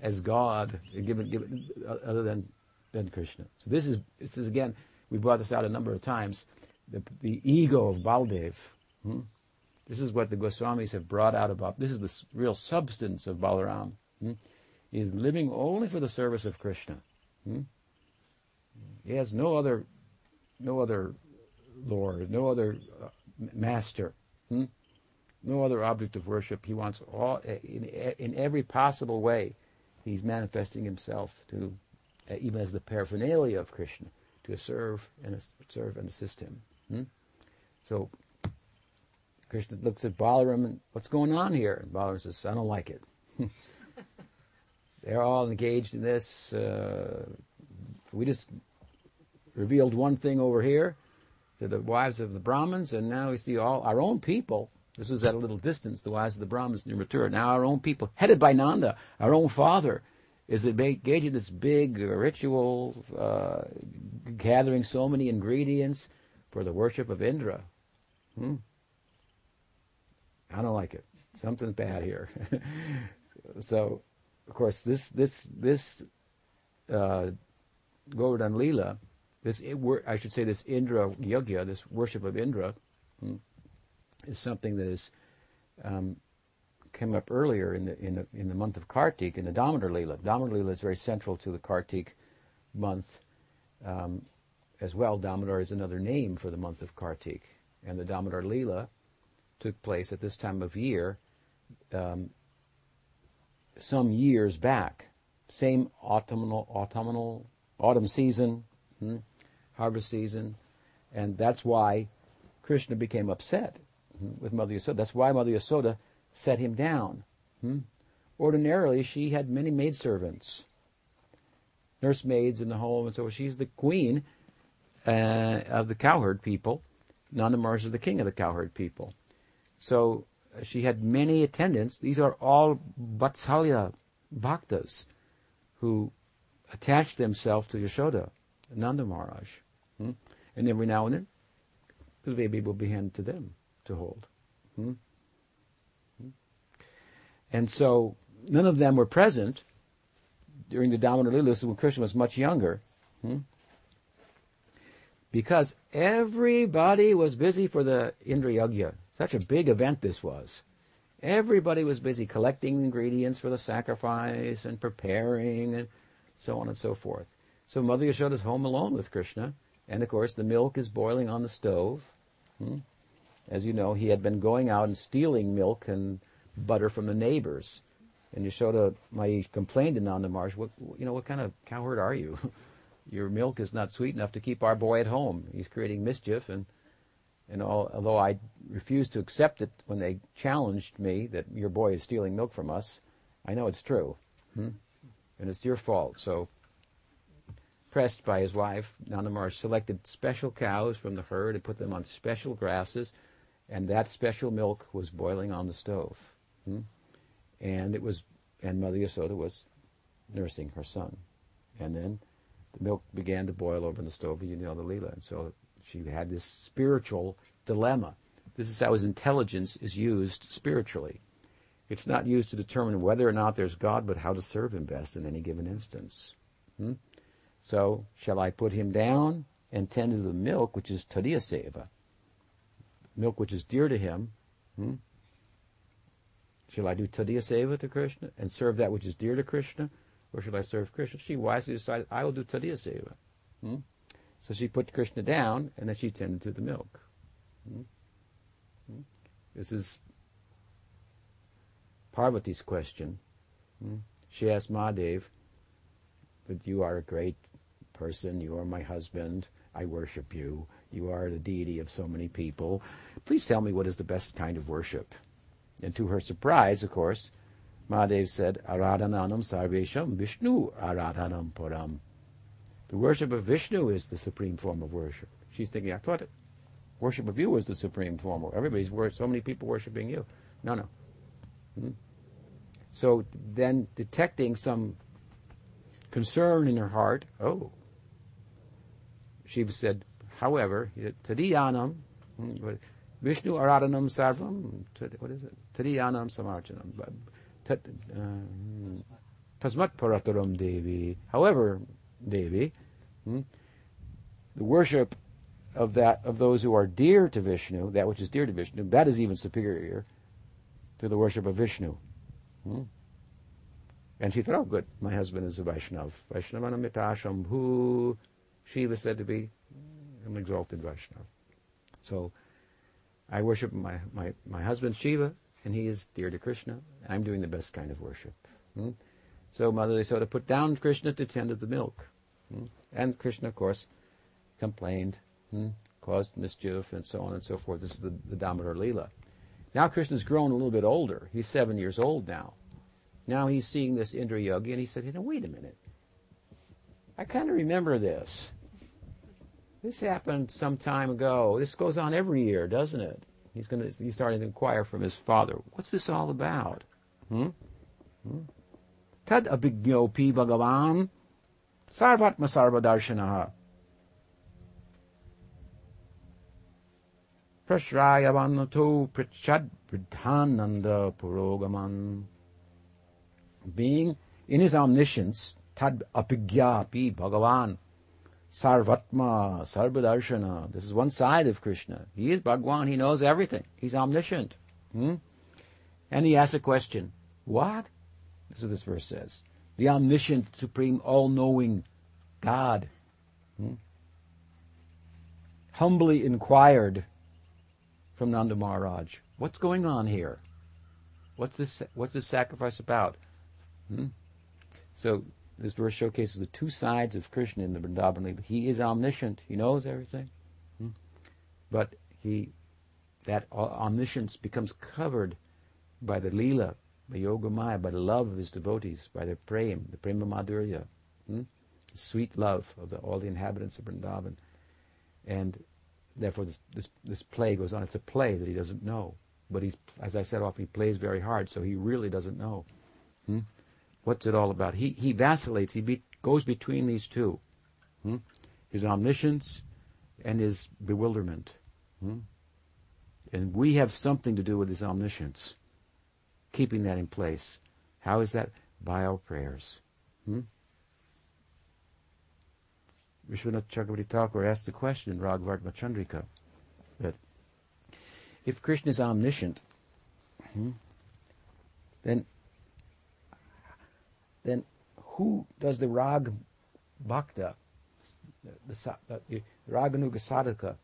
as God, given, given, other than, than Krishna. So this is, this is again, we brought this out a number of times, the, the ego of Baladev. Hmm, this is what the Goswamis have brought out about, this is the real substance of Balaram. Hmm, is living only for the service of Krishna. Hmm? He has no other, no other Lord, no other uh, master, hmm? No other object of worship. He wants all in, in every possible way. He's manifesting himself to, uh, even as the paraphernalia of Krishna, to serve and uh, serve and assist him. Hmm? So Krishna looks at Balaram and, what's going on here? And Balaram says, I don't like it. They're all engaged in this. Uh, we just revealed one thing over here to the wives of the Brahmins, and now we see all our own people. This was at a little distance, the wives of the Brahmins near Mathura. Now our own people, headed by Nanda, our own father, is engaged in this big ritual, uh, gathering so many ingredients for the worship of Indra. Hmm? I don't like it. Something's bad here. So... Of course, this this this uh, Govardhan Leela, this I should say, this Indra Yagya, this worship of Indra, hmm, is something that is um, came up earlier in the in the in the month of Kartik in the Damodar Leela. Damodar Leela is very central to the Kartik month um, as well. Damodar is another name for the month of Kartik, and the Damodar Leela took place at this time of year. Um, some years back, same autumnal, autumnal, autumn season, hmm, harvest season, and that's why Krishna became upset hmm, with Mother Yasoda. That's why Mother Yasoda set him down. Hmm? Ordinarily, she had many maidservants, nursemaids in the home, and so she's the queen uh, of the cowherd people. Nanda Maharaj is the king of the cowherd people. So she had many attendants. These are all Vatsalya bhaktas who attached themselves to Yashoda, Nanda Maharaj. Hmm? And every now and then, the baby will be handed to them to hold. Hmm? Hmm? And so, none of them were present during the Damodar Leela when Krishna was much younger. Hmm? Because everybody was busy for the Indra Yagya. Such a big event this was. Everybody was busy collecting ingredients for the sacrifice and preparing and so on and so forth. So Mother Yashoda's home alone with Krishna, and of course the milk is boiling on the stove. Hmm? As you know, he had been going out and stealing milk and butter from the neighbors. And Yashoda Mayi complained to Nanda Maharaj, what, you know, what kind of cowherd are you? Your milk is not sweet enough to keep our boy at home. He's creating mischief. And, and all, although I refused to accept it when they challenged me that your boy is stealing milk from us, I know it's true. Hmm? And it's your fault. So, pressed by his wife, Nanda Maharaj selected special cows from the herd and put them on special grasses. And that special milk was boiling on the stove. Hmm? And it was, and Mother Yasoda was nursing her son. And then the milk began to boil over in the stove, you know, the Lila. And so she had this spiritual dilemma. This is how his intelligence is used spiritually. It's not used to determine whether or not there's God, but how to serve him best in any given instance. Hmm? So, shall I put him down and tend to the milk, which is Tadiya Seva, milk which is dear to him? Hmm? Shall I do Tadiya Seva to Krishna and serve that which is dear to Krishna? Or shall I serve Krishna? She wisely decided, I will do Tadiya Seva. Hmm? So she put Krishna down, and then she tended to the milk. Hmm? Hmm? This is Parvati's question. Hmm? She asked Mahadev, but you are a great person, you are my husband, I worship you, you are the deity of so many people. Please tell me what is the best kind of worship. And to her surprise, of course, Mahadev said, Aradhanam Sarvesham Vishnu Aradhanam Param. The worship of Vishnu is the supreme form of worship. She's thinking, I thought worship of you was the supreme form. Everybody's worship, so many people worshiping you. No, no. Hmm? So then detecting some concern in her heart, oh, she said, however, Tadiyanam, Vishnu Aradhanam Sarvam, what is it? Tadiyanam Samarchanam. Tasmat Parataram Devi. However, Devi, hmm, the worship of that of those who are dear to Vishnu, that which is dear to Vishnu, that is even superior to the worship of Vishnu. Hmm? And she thought, oh, good, my husband is a Vaishnav. Vaishnavanamita Shambhu. Shiva said to be an exalted Vaishnav. So, I worship my, my, my husband Shiva, and he is dear to Krishna. I'm doing the best kind of worship. Hmm? So Mother Yasoda put down Krishna to tend to the milk. Hmm? And Krishna, of course, complained, hmm? caused mischief, and so on and so forth. This is the, the Damodar Leela. Now Krishna's grown a little bit older. He's seven years old now. Now he's seeing this Indra Yogi, and he said, hey, now, wait a minute. I kind of remember this. This happened some time ago. This goes on every year, doesn't it? He's going to, he's starting to inquire from his father, what's this all about? Hmm? Hmm? Tad abhignopi bhagavan sarvatma sarvadarshanaha prashrayavanato prichad pridhananda purogaman. Being in his omniscience, tad apigyapi bhagavan sarvatma sarvadarshana. This is one side of Krishna. He is Bhagavan. He knows everything. He's omniscient. Hmm? And he asks a question. What? This is what this verse says. The omniscient, supreme, all-knowing God hmm? humbly inquired from Nanda Maharaj, what's going on here? What's this? What's this sacrifice about? Hmm? So this verse showcases the two sides of Krishna in the Vrindavan Leela. He is omniscient; he knows everything, hmm? but he that omniscience becomes covered by the Leela, by Yogamaya, by the love of his devotees, by their prema, the prema madhurya, hmm? the sweet love of the, all the inhabitants of Vrindavan, and therefore this, this this play goes on. It's a play that he doesn't know, but he's, as I said off, he plays very hard, so he really doesn't know. Hmm? What's it all about? He he vacillates. He be, goes between these two, hmm? his omniscience and his bewilderment. Hmm? And we have something to do with his omniscience, keeping that in place. How is that? By our prayers. Hmm? Vishwanath Chakravarti Thakur asked the question in Raghavartma Chandrika that if Krishna is omniscient, hmm, then then who does the rag bhakta, the, the, the raganuga sadhaka,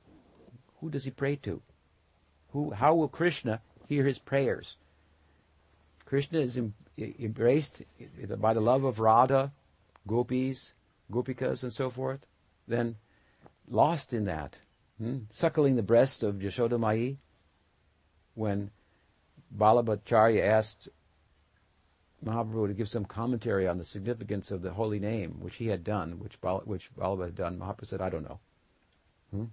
Who does he pray to? Who? How will Krishna hear his prayers? Krishna is em- embraced by the love of Radha, gopis, gopikas, and so forth. Then lost in that, hmm? suckling the breast of Yashoda Mayi. When Balabhacharya asked Mahaprabhu to give some commentary on the significance of the holy name, which he had done, which Bal- which Balabha had done, Mahaprabhu said, I don't know. Hmm?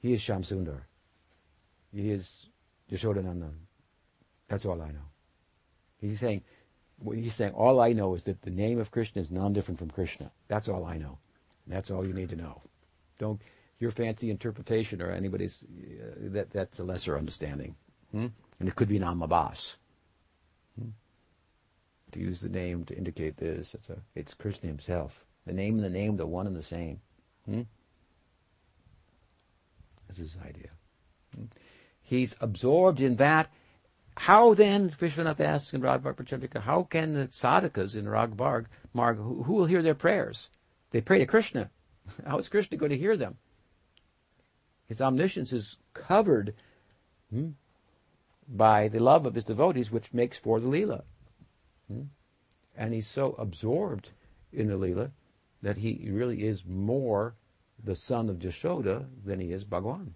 He is Shyam Sundar. He is Yashodanandan. That's all I know. He's saying, he's saying, all I know is that the name of Krishna is non-different from Krishna. That's all I know. And that's all you need to know. Don't your fancy interpretation or anybody's uh, that that's a lesser understanding. Hmm? And it could be Namabas. Hmm? To use the name to indicate this, it's, a, it's Krishna himself. The name and the name, the one and the same. Hmm? That's his idea. Hmm? He's absorbed in that. How then, Vishwanath asks in Rag Marg Prachandika, how can the sadhakas in Rag Marg, who, who will hear their prayers? They pray to Krishna. How is Krishna going to hear them? His omniscience is covered hmm, by the love of his devotees, which makes for the Leela. Hmm? And he's so absorbed in the Leela that he really is more the son of Yashoda than he is Bhagwan.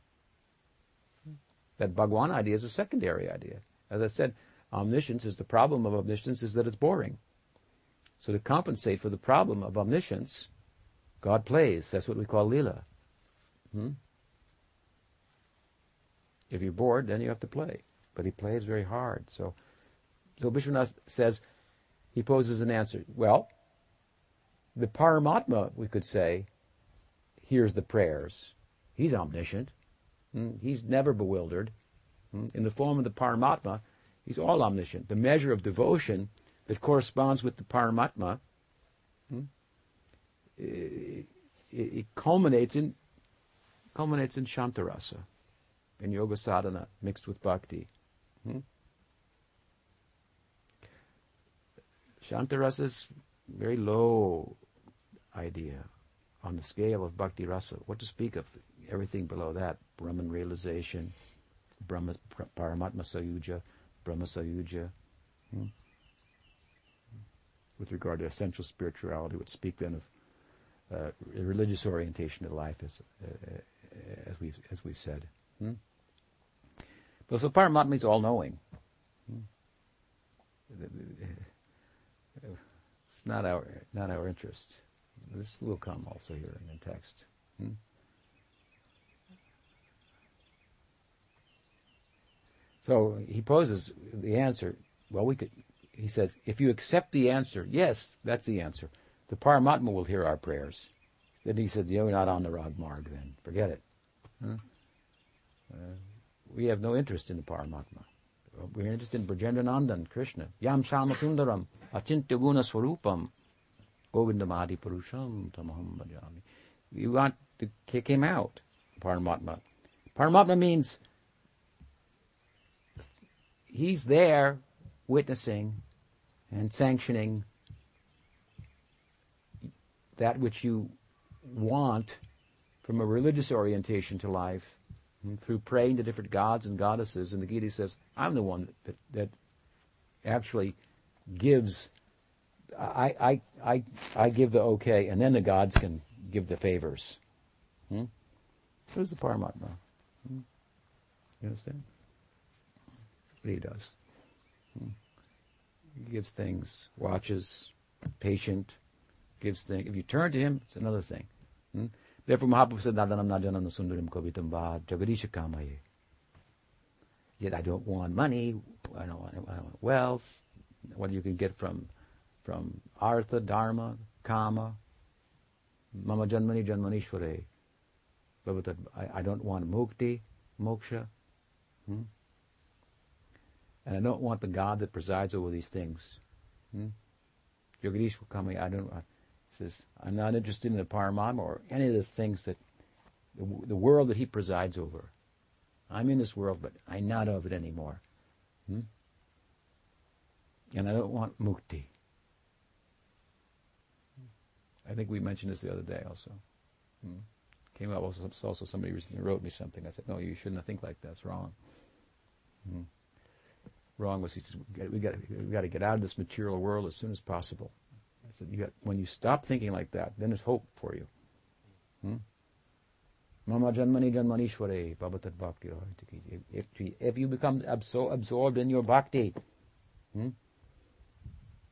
Hmm. That Bhagwan idea is a secondary idea. As I said, omniscience is the problem of omniscience is that it's boring. So to compensate for the problem of omniscience, God plays. That's what we call Leela. Hmm? If you're bored, then you have to play. But he plays very hard. So so Vishwanath says, he poses an answer. Well, the Paramatma, we could say, hears the prayers. He's omniscient. Mm, he's never bewildered. Mm, in the form of the Paramatma, he's all omniscient. The measure of devotion that corresponds with the Paramatma, mm, it, it culminates in culminates in Shantarasa. And yoga sadhana mixed with bhakti. Hmm? Shantarasa's very low idea on the scale of bhakti rasa. What to speak of everything below that? Brahman realization, Brahma, Paramatma Sayuja, Brahma Sayuja. Hmm? With regard to essential spirituality, would speak then of uh, religious orientation to life, as uh, as we've as we've said. Hmm? Well, so Paramatma means all-knowing. Hmm? It's not our not our interest. This will come also here in the text. Hmm? So he poses the answer. Well, we could. He says, if you accept the answer, yes, that's the answer. The Paramatma will hear our prayers. Then he said, you're not on the Rag Marg. Then forget it. Hmm? Uh, we have no interest in the Paramatma. We're interested in Brajendranandan, Krishna. Yam Shama Sundaram, Achintya Guna Swarupam, Govindam Adi Purusham Tamaham Bhajami. We want to kick him out, Paramatma. Paramatma means he's there witnessing and sanctioning that which you want from a religious orientation to life, through praying to different gods and goddesses. And the Gita says, I'm the one that that actually gives, I I I, I give the okay, and then the gods can give the favors. Hmm? What is the Paramatma? Hmm? You understand? That's what he does. Hmm? He gives things, watches, patient, gives things. If you turn to him, it's another thing. Hmm? Therefore, Mahaprabhu said, Nadanam Nadanam Sundarim Kovitam Vad Jagadisha Kamaye. Yet I don't want money, I don't want, I don't want wealth, what you can get from from Artha, Dharma, Kama, Mama Janmani Janmanishware. I, I don't want mukti, moksha. Hmm? And I don't want the God that presides over these things. Hmm? Jagadisha Kamaye, I don't want. He says, I'm not interested in the Paramatma or any of the things that, the, the world that he presides over. I'm in this world, but I'm not of it anymore. Hmm? And I don't want mukti. I think we mentioned this the other day also. Hmm? Came up also, also somebody recently wrote me something. I said, no, you shouldn't think like that. That's wrong. Hmm. Wrong was, he said, we got we got to get out of this material world as soon as possible. I said, you got, when you stop thinking like that, then there's hope for you. Hmm? If, if you become absor- absorbed in your bhakti, hmm,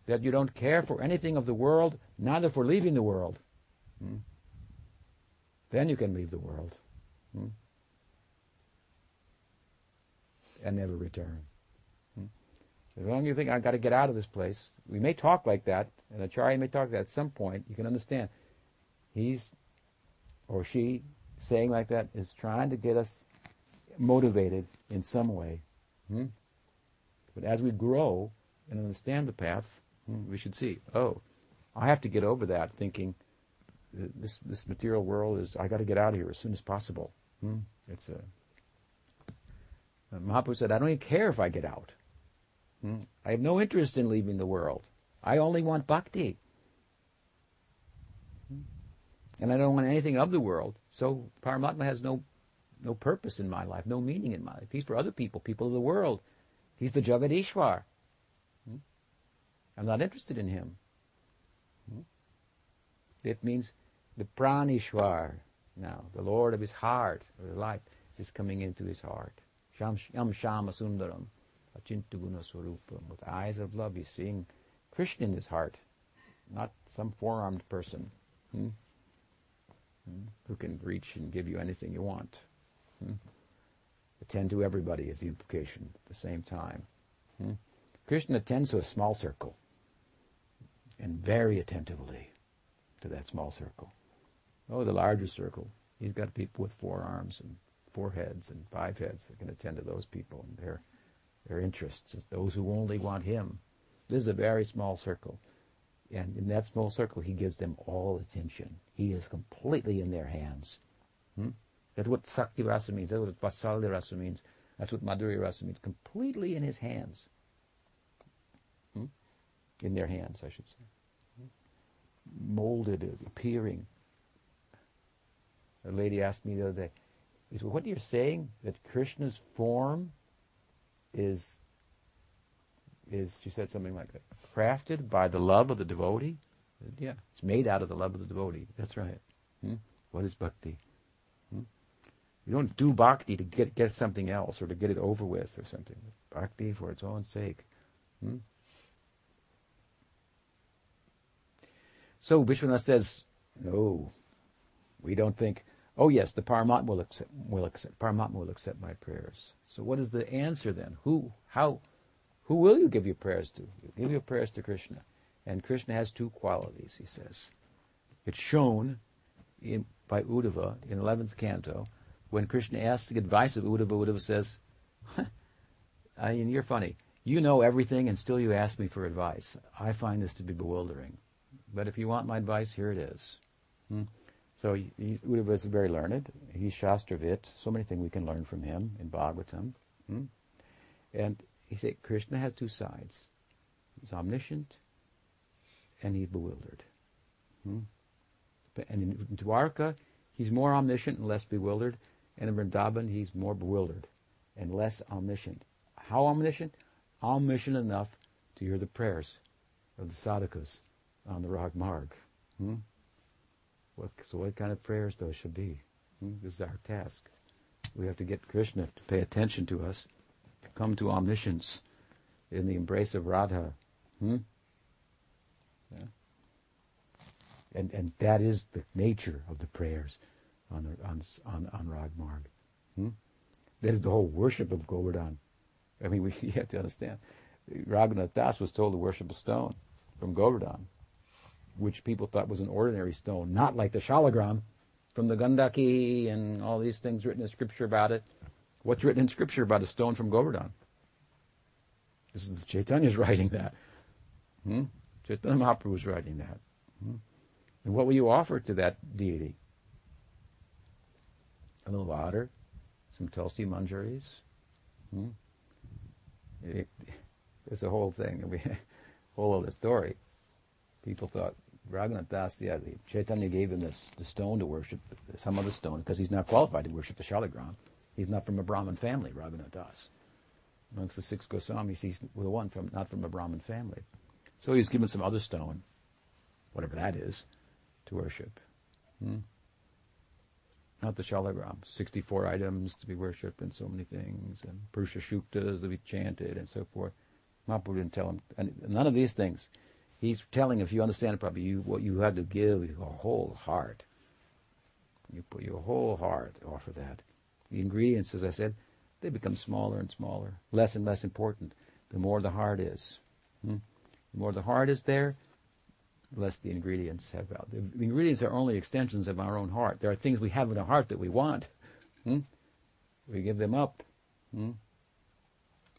that you don't care for anything of the world, neither for leaving the world, hmm, then you can leave the world, hmm, and never return. Hmm? As long as you think, I've got to get out of this place, we may talk like that, and Acharya may talk like that at some point, you can understand. He's, or she, saying like that is trying to get us motivated in some way. Hmm? But as we grow and understand the path, hmm, we should see, oh, I have to get over that thinking, this this material world is, I got to get out of here as soon as possible. Hmm? It's a, Mahaprabhu said, I don't even care if I get out. Hmm? I have no interest in leaving the world. I only want bhakti. And I don't want anything of the world. So Paramatma has no no purpose in my life, no meaning in my life. He's for other people, people of the world. He's the Jagadishwar. Hmm? I'm not interested in him. Hmm? It means the Pranishwar now, the Lord of his heart, of his life, is coming into his heart. Sham Shama Sundaram, Achintaguna Swarupam. With eyes of love, he's seeing Krishna in his heart, not some four-armed person. Hmm? Who can reach and give you anything you want. Hmm? Attend to everybody is the implication at the same time. Hmm? Krishna attends to a small circle, and very attentively to that small circle. Oh, the larger circle. He's got people with four arms and four heads and five heads that can attend to those people and their their interests, those who only want him. This is a very small circle. And in that small circle, he gives them all attention. He is completely in their hands. Hmm? That's what Sakti Rasa means. That's what Vasalya Rasa means. That's what Madhurya Rasa means. Completely in his hands. Hmm? In their hands, I should say. Hmm? Molded, appearing. A lady asked me the other day, he said, what you're saying, that Krishna's form is... is, she said something like that, crafted by the love of the devotee? Yeah, it's made out of the love of the devotee. That's right. Hmm? What is bhakti? Hmm? You don't do bhakti to get get something else or to get it over with or something. Bhakti for its own sake. Hmm? So Vishwanath says, no, we don't think, oh yes, the Paramatma will accept, will accept, Paramatma will accept my prayers. So what is the answer then? Who, how, Who will you give your prayers to? You give your prayers to Krishna. And Krishna has two qualities, he says. It's shown in, by Uddhava in eleventh canto. When Krishna asks the advice of Uddhava, Uddhava says, I mean, you're funny. You know everything and still you ask me for advice. I find this to be bewildering. But if you want my advice, here it is. Hmm? So he, he, Uddhava is very learned. He's Shastravit. So many things we can learn from him in Bhagavatam. Hmm? And he said, Krishna has two sides. He's omniscient, and he's bewildered. Hmm? And in Dwarka, he's more omniscient and less bewildered. And in Vrindavan, he's more bewildered and less omniscient. How omniscient? Omniscient enough to hear the prayers of the sadhakas on the Rag Marg. Hmm? What, so what kind of prayers those should be? Hmm? This is our task. We have to get Krishna to pay attention to us, to come to omniscience in the embrace of Radha. Hmm? Yeah. And and that is the nature of the prayers on the, on on, on Rag Marg. Hmm? That is the whole worship of Govardhan. I mean, we you have to understand. Raghunath Das was told to worship a stone from Govardhan, which people thought was an ordinary stone, not like the Shalagram from the Gandaki and all these things written in scripture about it. What's written in scripture about a stone from Govardhan? This is Chaitanya's writing that. Hmm? Chaitanya Mahaprabhu was writing that. Hmm? And what will you offer to that deity? A little water, some tulsi manjaris. Hmm? It, it's a whole thing, a whole other story. People thought Raghunath Das, yeah, the Chaitanya gave him this, the stone to worship, some of the stone, because he's not qualified to worship the Shaligram. He's not from a Brahmin family, Raghunath Das. Amongst the six Goswamis, he's the one from not from a Brahmin family. So he's given some other stone, whatever that is, to worship. Hmm? Not the Shaligram. sixty-four items to be worshipped and so many things, and Purusha Shuktas to be chanted and so forth. Mahaprabhu didn't tell him, and none of these things. He's telling, if you understand it properly, you, what you had to give your whole heart. You put your whole heart, offer that. The ingredients, as I said, they become smaller and smaller, less and less important, the more the heart is. Hmm? The more the heart is there, the less the ingredients have value. The ingredients are only extensions of our own heart. There are things we have in our heart that we want. Hmm? We give them up. Hmm?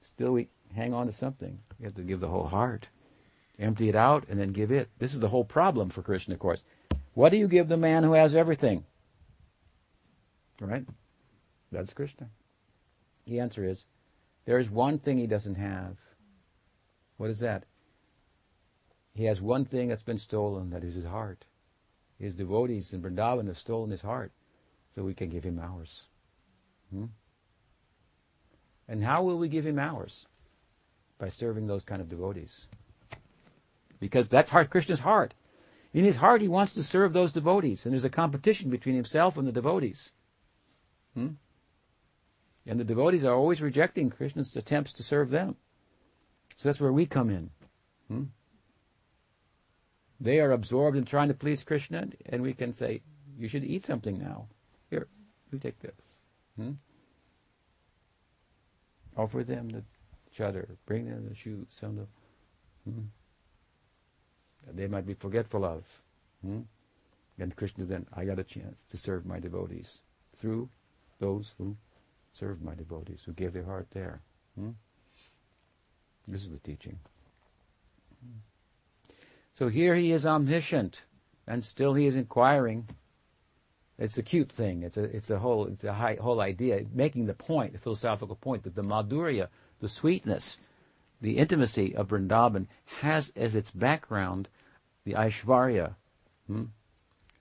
Still we hang on to something. You have to give the whole heart. Empty it out and then give it. This is the whole problem for Krishna, of course. What do you give the man who has everything? Right? That's Krishna. The answer is, there is one thing he doesn't have. What is that? He has one thing that's been stolen, that is his heart. His devotees in Vrindavan have stolen his heart, so we can give him ours. Hmm? And how will we give him ours? By serving those kind of devotees. Because that's heart, Krishna's heart. In his heart, he wants to serve those devotees, and there's a competition between himself and the devotees. Hmm? And the devotees are always rejecting Krishna's attempts to serve them. So that's where we come in. Hmm? They are absorbed in trying to please Krishna, and we can say, you should eat something now. Here, you take this. Hmm? Offer them the chadar, bring them the shoes, some of the... Hmm? They might be forgetful of. Hmm? And Krishna then, I got a chance to serve my devotees through those who served my devotees, who gave their heart there. Hmm? This is the teaching. Hmm. So here he is omniscient, and still he is inquiring. It's a cute thing. It's a it's a whole it's a high, whole idea, making the point, the philosophical point, that the madhurya, the sweetness, the intimacy of Vrindavan has as its background the Aishvarya hmm,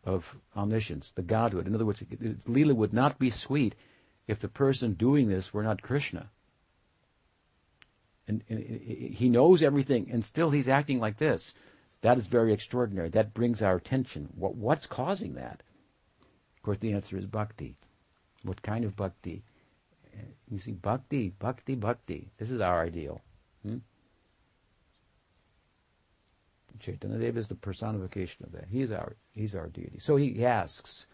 of omniscience, the Godhood. In other words, Leela would not be sweet if the person doing this were not Krishna. And, and, and he knows everything, and still he's acting like this. That is very extraordinary. That brings our attention. What, what's causing that? Of course, the answer is bhakti. What kind of bhakti? You see, bhakti, bhakti, bhakti. This is our ideal. Hmm? Chaitanya Deva is the personification of that. He's our he's our deity. So he asks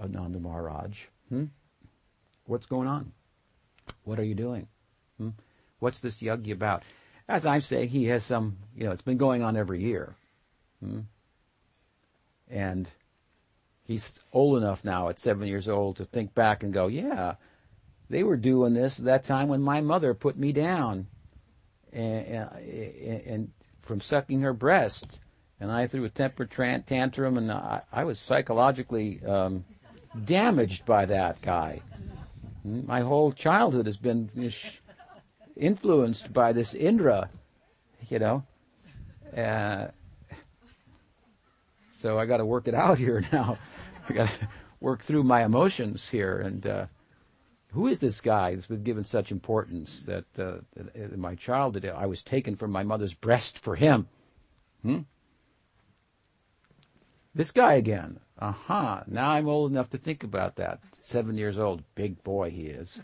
Ananda Maharaj, hmm? "What's going on? What are you doing? Hmm? What's this yajna about?" As I'm saying, he has some. You know, it's been going on every year, hmm? and he's old enough now, at seven years old, to think back and go, "Yeah, they were doing this that time when my mother put me down." And, and, and from sucking her breast, and I threw a temper tran- tantrum, and I, I was psychologically um, damaged by that guy. My whole childhood has been influenced by this Indra, you know. Uh, so I got to work it out here now. I got to work through my emotions here, and. Uh, Who is this guy that's been given such importance that uh, in my childhood I was taken from my mother's breast for him? Hmm? This guy again. Aha. Uh-huh. Now I'm old enough to think about that. Seven years old. Big boy he is.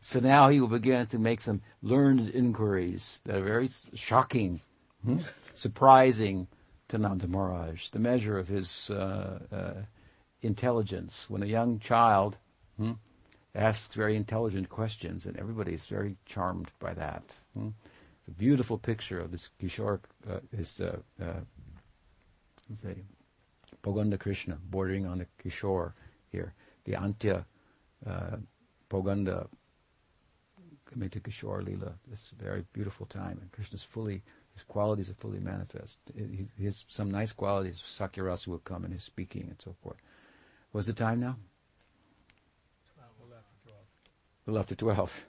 So now he will begin to make some learned inquiries that are very shocking, hmm? surprising to Nanda Maharaj. The measure of his... Uh, uh, intelligence. When a young child hmm, asks very intelligent questions, and everybody's very charmed by that. Hmm? It's a beautiful picture of this Kishore, uh, this uh, uh, let's say, Poganda Krishna, bordering on the Kishore here, the Antya uh, Poganda coming to Kishore Leela. This very beautiful time, and Krishna's fully. His qualities are fully manifest. His, his some nice qualities of Sakyarasa will come in his speaking and so forth. What's the time now? twelve. We're left at twelve.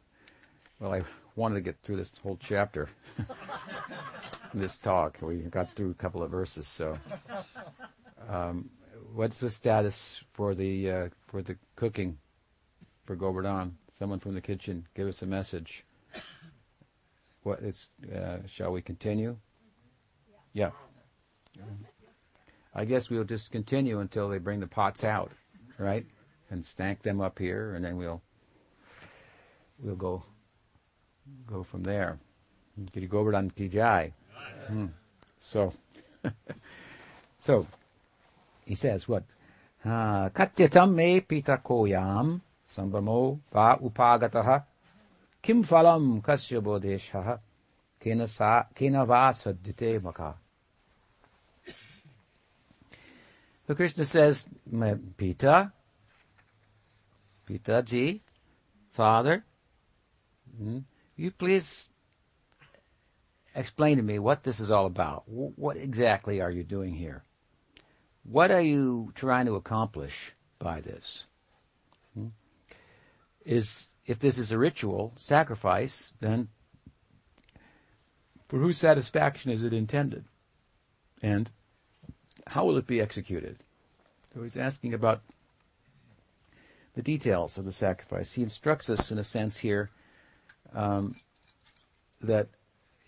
Well, I wanted to get through this whole chapter. this talk. We got through a couple of verses, so um, what's the status for the uh, for the cooking for Govardhan? Someone from the kitchen, give us a message. What is? Uh, shall we continue? Yeah. I guess we'll just continue until they bring the pots out, right? And stack them up here, and then we'll we'll go go from there. Giri Govardhan ki jai. So, so he says what? Katyatam me pita koyam sambamo va upagataha kim phalam kasya bodheshaha kena sa kena va sadhite maka. So Krishna says, Pita, Pita ji, Father, mm, you please explain to me what this is all about. W- what exactly are you doing here? What are you trying to accomplish by this? Mm? Is if this is a ritual sacrifice, then for whose satisfaction is it intended? And how will it be executed? So he's asking about the details of the sacrifice. He instructs us, in a sense, here um, that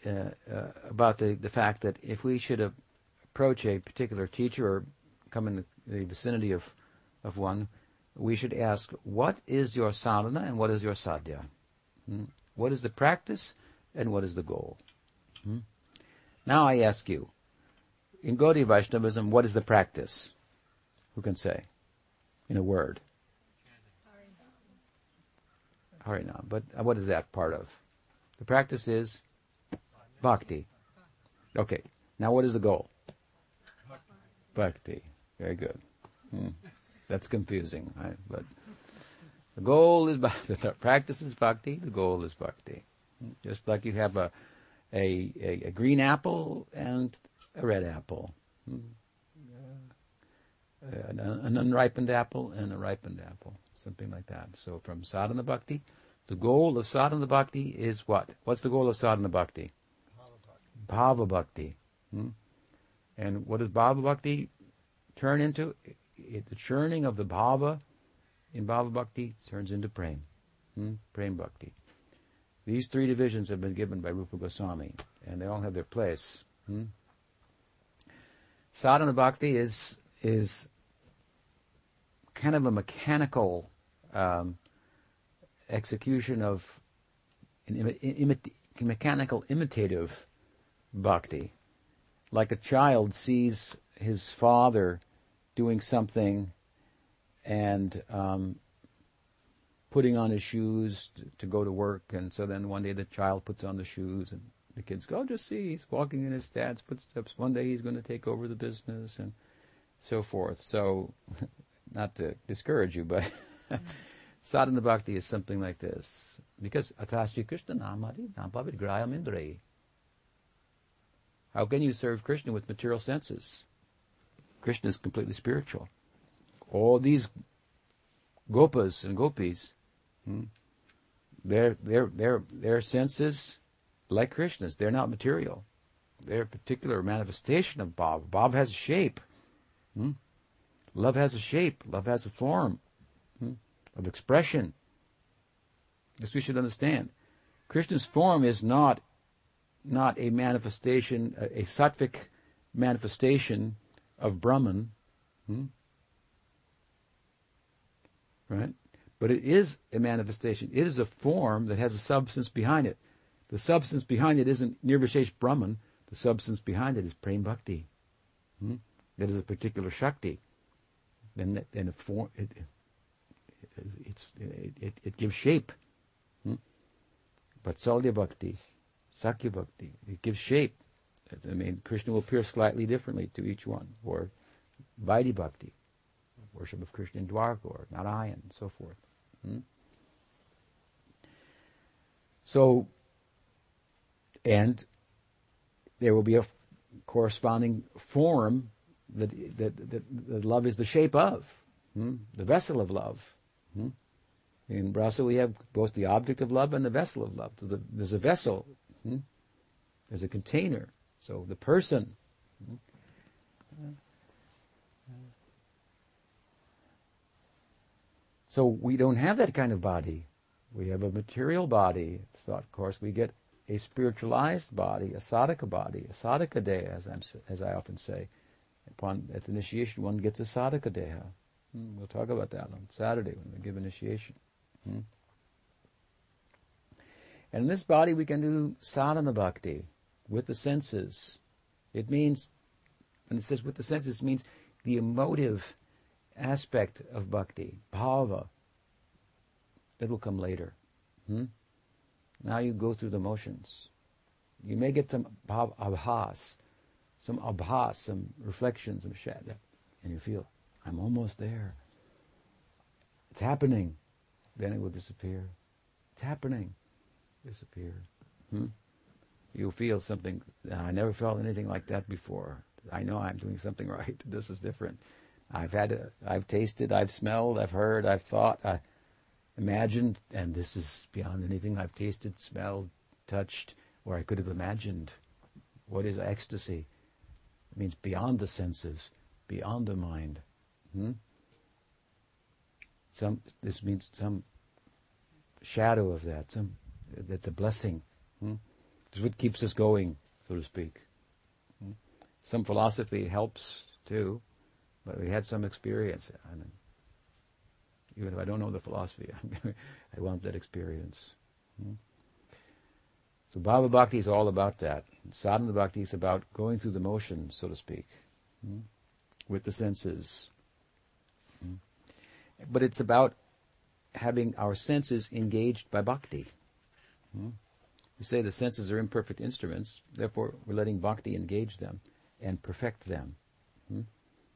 uh, uh, about the, the fact that if we should uh, approach a particular teacher or come in the, the vicinity of, of one, we should ask, what is your sadhana and what is your sadhya? Hmm? What is the practice and what is the goal? Hmm? Now I ask you, in Gaudiya Vaishnavism, what is the practice? Who can say? In a word. Harinam. But what is that part of? The practice is bhakti. Okay. Now what is the goal? Bhakti. Very good. Hmm. That's confusing. Right? But the goal is bhakti. The practice is bhakti. The goal is bhakti. Just like you have a a, a, a green apple and a red apple, hmm. yeah. uh, an, an unripened apple and a ripened apple, something like that. So from sadhana bhakti, the goal of sadhana bhakti is what? What's the goal of sadhana bhakti? Bhava bhakti. Bhava bhakti. Hmm? And what does bhava bhakti turn into? It, it, the churning of the bhava in bhava bhakti turns into prem, hmm? prem bhakti. These three divisions have been given by Rupa Goswami, and they all have their place. Hmm? Sadhana bhakti is is kind of a mechanical um, execution of an imi- imita- mechanical imitative bhakti, like a child sees his father doing something and um, putting on his shoes to, to go to work, and so then one day the child puts on the shoes and the kids go, oh, just see, he's walking in his dad's footsteps. One day he's going to take over the business and so forth. So, not to discourage you, but sadhana bhakti is something like this. Because atasya Krishna namadi nampavid grayam indre. How can you serve Krishna with material senses? Krishna is completely spiritual. All these gopas and gopis, hmm, their their their their senses, like Krishna's, they're not material. They're a particular manifestation of Bhava. Bhava has a shape. Hmm? Love has a shape. Love has a form hmm? of expression. This we should understand. Krishna's form is not not a manifestation, a, a sattvic manifestation of Brahman. Hmm? Right? But it is a manifestation. It is a form that has a substance behind it. The substance behind it isn't Nirvishesh Brahman. The substance behind it is Prem Bhakti. Hmm? That is a particular Shakti. Then, then form, it, it, it's, it, it, it gives shape. Hmm? Vatsalya Bhakti, Sakya Bhakti, it gives shape. I mean, Krishna will appear slightly differently to each one. Or Vaidhi Bhakti, worship of Krishna in Dwarka, or Narayan, and so forth. Hmm? So, and there will be a f- corresponding form that that, that that love is the shape of, hmm? the vessel of love. Hmm? In Brasa we have both the object of love and the vessel of love. So the, there's a vessel, hmm? there's a container So the person. So we don't have that kind of body. We have a material body. So of course we get a spiritualized body, a sadhaka body, a sadhaka deha, as, I'm, as I often say. Upon, at initiation, one gets a sadhaka deha. Hmm, we'll talk about that on Saturday when we give initiation. Hmm? And in this body we can do sadhana bhakti with the senses. It means, when it says with the senses, it means the emotive aspect of bhakti, bhava. That will come later. Hmm? Now you go through the motions. You may get some bhav, abhas, some abhas, some reflections, some shadow, and you feel, I'm almost there. It's happening. Then it will disappear. It's happening. Disappear. Hmm? You'll feel something, I never felt anything like that before. I know I'm doing something right. This is different. I've had, a, I've tasted, I've smelled, I've heard, I've thought, I imagined, and this is beyond anything I've tasted, smelled, touched, or I could have imagined. What is ecstasy? It means beyond the senses, beyond the mind. Hmm? Some, this means some shadow of that. Some, that's a blessing. Hmm? It's what keeps us going, so to speak. Hmm? Some philosophy helps too, but we had some experience. I mean, even if I don't know the philosophy, I want that experience. Hmm? So Bhava Bhakti is all about that. Sadhana Bhakti is about going through the motion, so to speak, hmm? with the senses. Hmm? But it's about having our senses engaged by bhakti. Hmm? We say the senses are imperfect instruments, therefore we're letting bhakti engage them and perfect them. Hmm?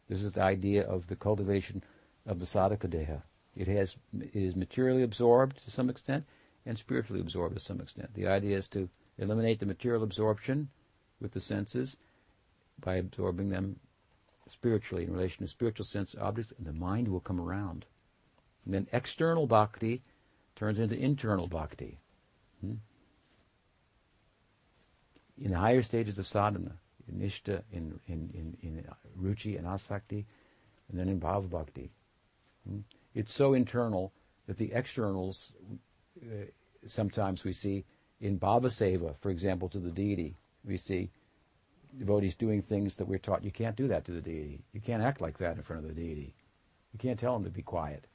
This is the idea of the cultivation of the sadhaka deha. It has, it is materially absorbed to some extent and spiritually absorbed to some extent. The idea is to eliminate the material absorption with the senses by absorbing them spiritually in relation to spiritual sense objects, and the mind will come around. And then external bhakti turns into internal bhakti. Hmm? In the higher stages of sadhana, in nishta, in, in, in, in ruchi and asakti, and then in bhava bhakti. Hmm? It's so internal that the externals, uh, sometimes we see in bhava seva, for example, to the deity, we see devotees doing things that we're taught, you can't do that to the deity. You can't act like that in front of the deity. You can't tell him to be quiet.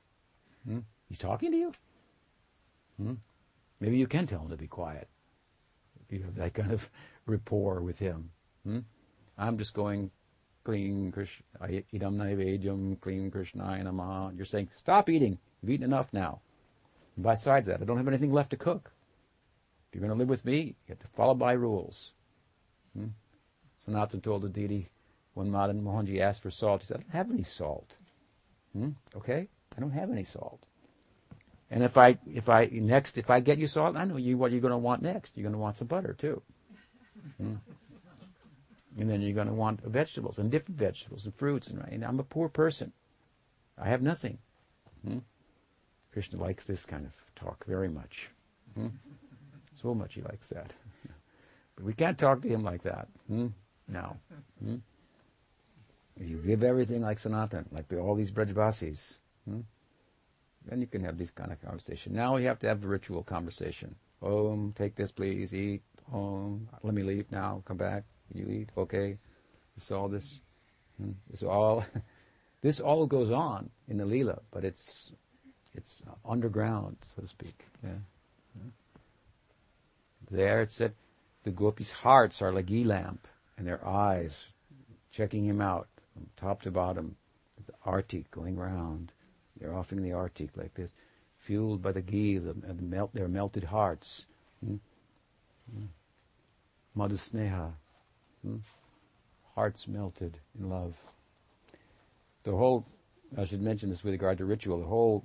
Hmm? He's talking to you? Hmm? Maybe you can tell him to be quiet. If you have that kind of rapport with him. Hmm? I'm just going, clean Krishna, idam naivedyam, clean Krishnaya namaha. You're saying, stop eating. You've eaten enough now. And besides that, I don't have anything left to cook. If you're going to live with me, you have to follow my rules. Hmm? Sanatan told the deity, when Madan Mohanji asked for salt, he said, I don't have any salt. Hmm? Okay? I don't have any salt. And if I, if I next, if I get you salt, I know you what you're going to want next. You're going to want some butter too, mm. and then you're going to want vegetables and different vegetables and fruits. And, and I'm a poor person; I have nothing. Mm. Krishna likes this kind of talk very much. Mm. So much he likes that, but we can't talk to him like that. Mm. No, mm. you give everything like Sanatan, like the, all these Brajvasis. Mm. Then you can have this kind of conversation. Now you have to have a ritual conversation. Om, take this please, eat. Om, let me leave now, come back. You eat, okay. It's all this. It's all. This all goes on in the Leela, but it's it's underground, so to speak. Yeah. There it said, the gopis' hearts are like a lamp, and their eyes checking him out from top to bottom. The arti going round. They're offering the artik like this, fueled by the ghee, the, the melt, their melted hearts. Hmm? Hmm. Madhusneha, hmm? hearts melted in love. The whole, I should mention this with regard to ritual, the whole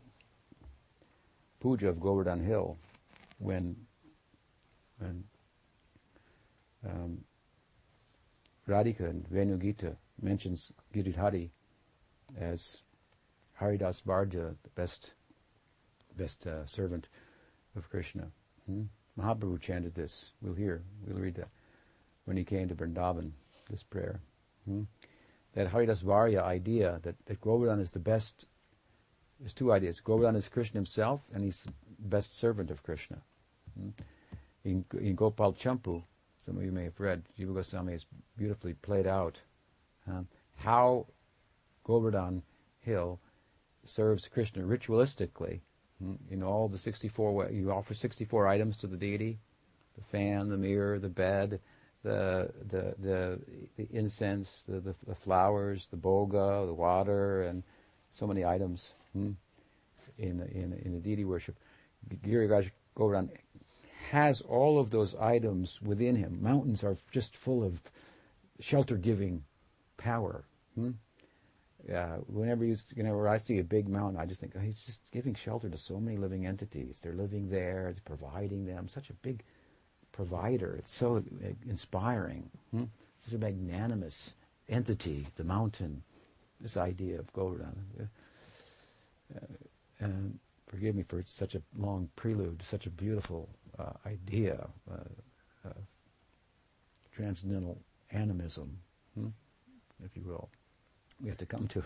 puja of Govardhan Hill, when, when um, Radhika and Venugita mentions Giridhari as Haridas Bharja, the best best uh, servant of Krishna. Hmm? Mahaprabhu chanted this. We'll hear. We'll read that. when he came to Vrindavan, this prayer. Hmm? That Haridas Varya idea, that, that Govardhan is the best, there's two ideas. Govardhan is Krishna himself, and he's the best servant of Krishna. Hmm? In, in Gopal Champu, some of you may have read, Jiva Goswami has beautifully played out huh? how Govardhan Hill serves Krishna ritualistically hmm? in all the sixty-four ways. You offer sixty-four items to the deity, the fan, the mirror, the bed, the the the, the incense, the, the the flowers, the boga, the water, and so many items hmm? in in in the deity worship. Giriraj Govardhan has all of those items within him. Mountains are just full of shelter-giving power. Hmm? Uh, whenever you, whenever I see a big mountain, I just think, oh, he's just giving shelter to so many living entities. They're living there, it's providing them. Such a big provider. It's so inspiring. Hmm? Such a magnanimous entity, the mountain. This idea of Govardhan. Uh, uh, forgive me for such a long prelude, such a beautiful Uh, idea, uh, uh, transcendental animism, hmm? if you will, we have to come to.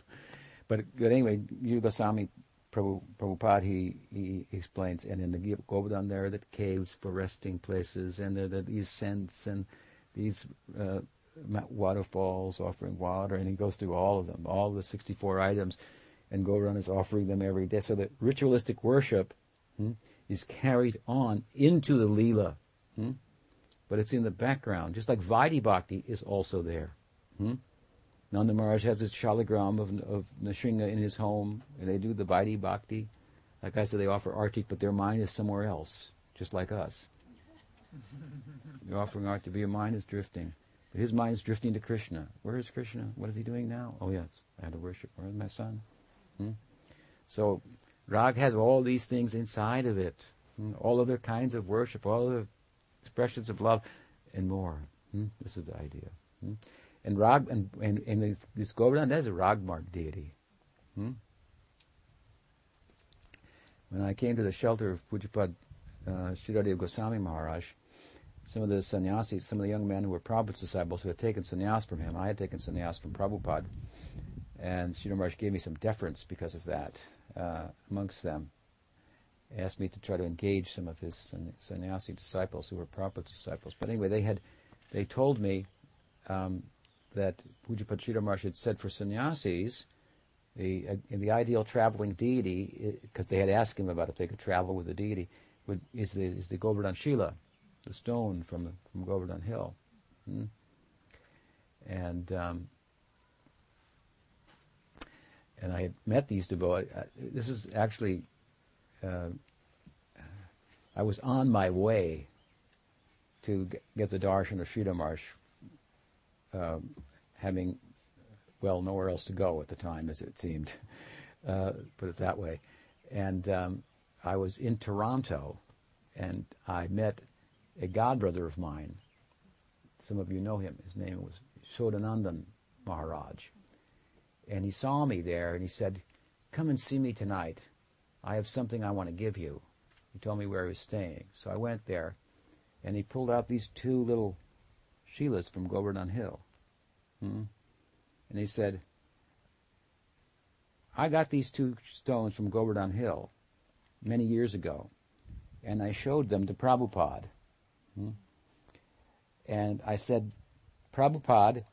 But, but anyway, Jiva Goswami Prabhu, Prabhupada, he, he explains, and in the Govardhan there are the caves for resting places, and there are these scents and these uh, waterfalls offering water, and he goes through all of them, all the sixty-four items, and Govardhan is offering them every day. So that ritualistic worship hmm? is carried on into the Leela. Hmm? But it's in the background, just like Vaidhi Bhakti is also there. Hmm? Nanda Maharaj has his shaligram of, of Nisringa in his home, and they do the Vaidhi Bhakti. Like I said, they offer artik, but their mind is somewhere else, just like us. They're offering artik, but your mind is drifting. But his mind is drifting to Krishna. Where is Krishna? What is he doing now? Oh, yes, I had to worship. Where is my son? Hmm? So, Rag has all these things inside of it, hmm? all other kinds of worship, all other expressions of love, and more. Hmm? This is the idea. Hmm? And Rag and and, and this, this Govardhan, that is a Ragmark deity. Hmm? When I came to the shelter of Pujapad uh, Śrīdadeva Goswami Maharaj, some of the sannyasis, some of the young men who were Prabhupada's disciples who had taken sannyas from him, I had taken sannyas from Prabhupada, and Śrīdadeva Maharaj gave me some deference because of that. Uh, amongst them, asked me to try to engage some of his sanny- sannyasi disciples who were Prabhupada's disciples. But anyway, they had, they told me um, that Pujapad Śrīdadeva Maharaj had said for sannyasis, the uh, the ideal traveling deity, because they had asked him about if they could travel with the deity, would, is the is the Govardhan Shila, the stone from the, from Govardhan Hill, hmm? and. Um, And I had met these devotees. This is actually, uh, I was on my way to get the darshan of Śrīdadeva Maharaj, um, having, well, nowhere else to go at the time, as it seemed, uh, put it that way. And um, I was in Toronto, and I met a godbrother of mine. Some of you know him. His name was Shodanandan Maharaj. And he saw me there, and he said, "Come and see me tonight. I have something I want to give you." He told me where he was staying. So I went there, and he pulled out these two little Shilas from Govardhan Hill. Hmm? And he said, "I got these two stones from Govardhan Hill many years ago, and I showed them to Prabhupada. Hmm? And I said, 'Prabhupada,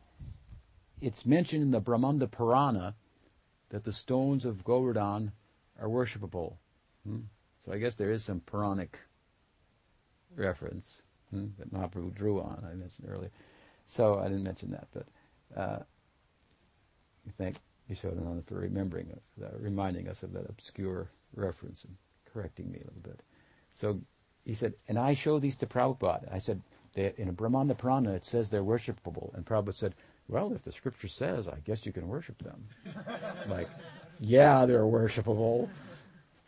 it's mentioned in the Brahmanda Purana that the stones of Govardhan are worshipable.'" Hmm? So I guess there is some Puranic reference hmm, that Mahaprabhu drew on, I mentioned earlier. So I didn't mention that, but uh, thank Yashodananda for remembering, uh, reminding us of that obscure reference and correcting me a little bit. So he said, "And I show these to Prabhupada." I said, "In a Brahmanda Purana it says they're worshipable." And Prabhupada said, "Well, if the scripture says, I guess you can worship them." Like, yeah, they're worshipable.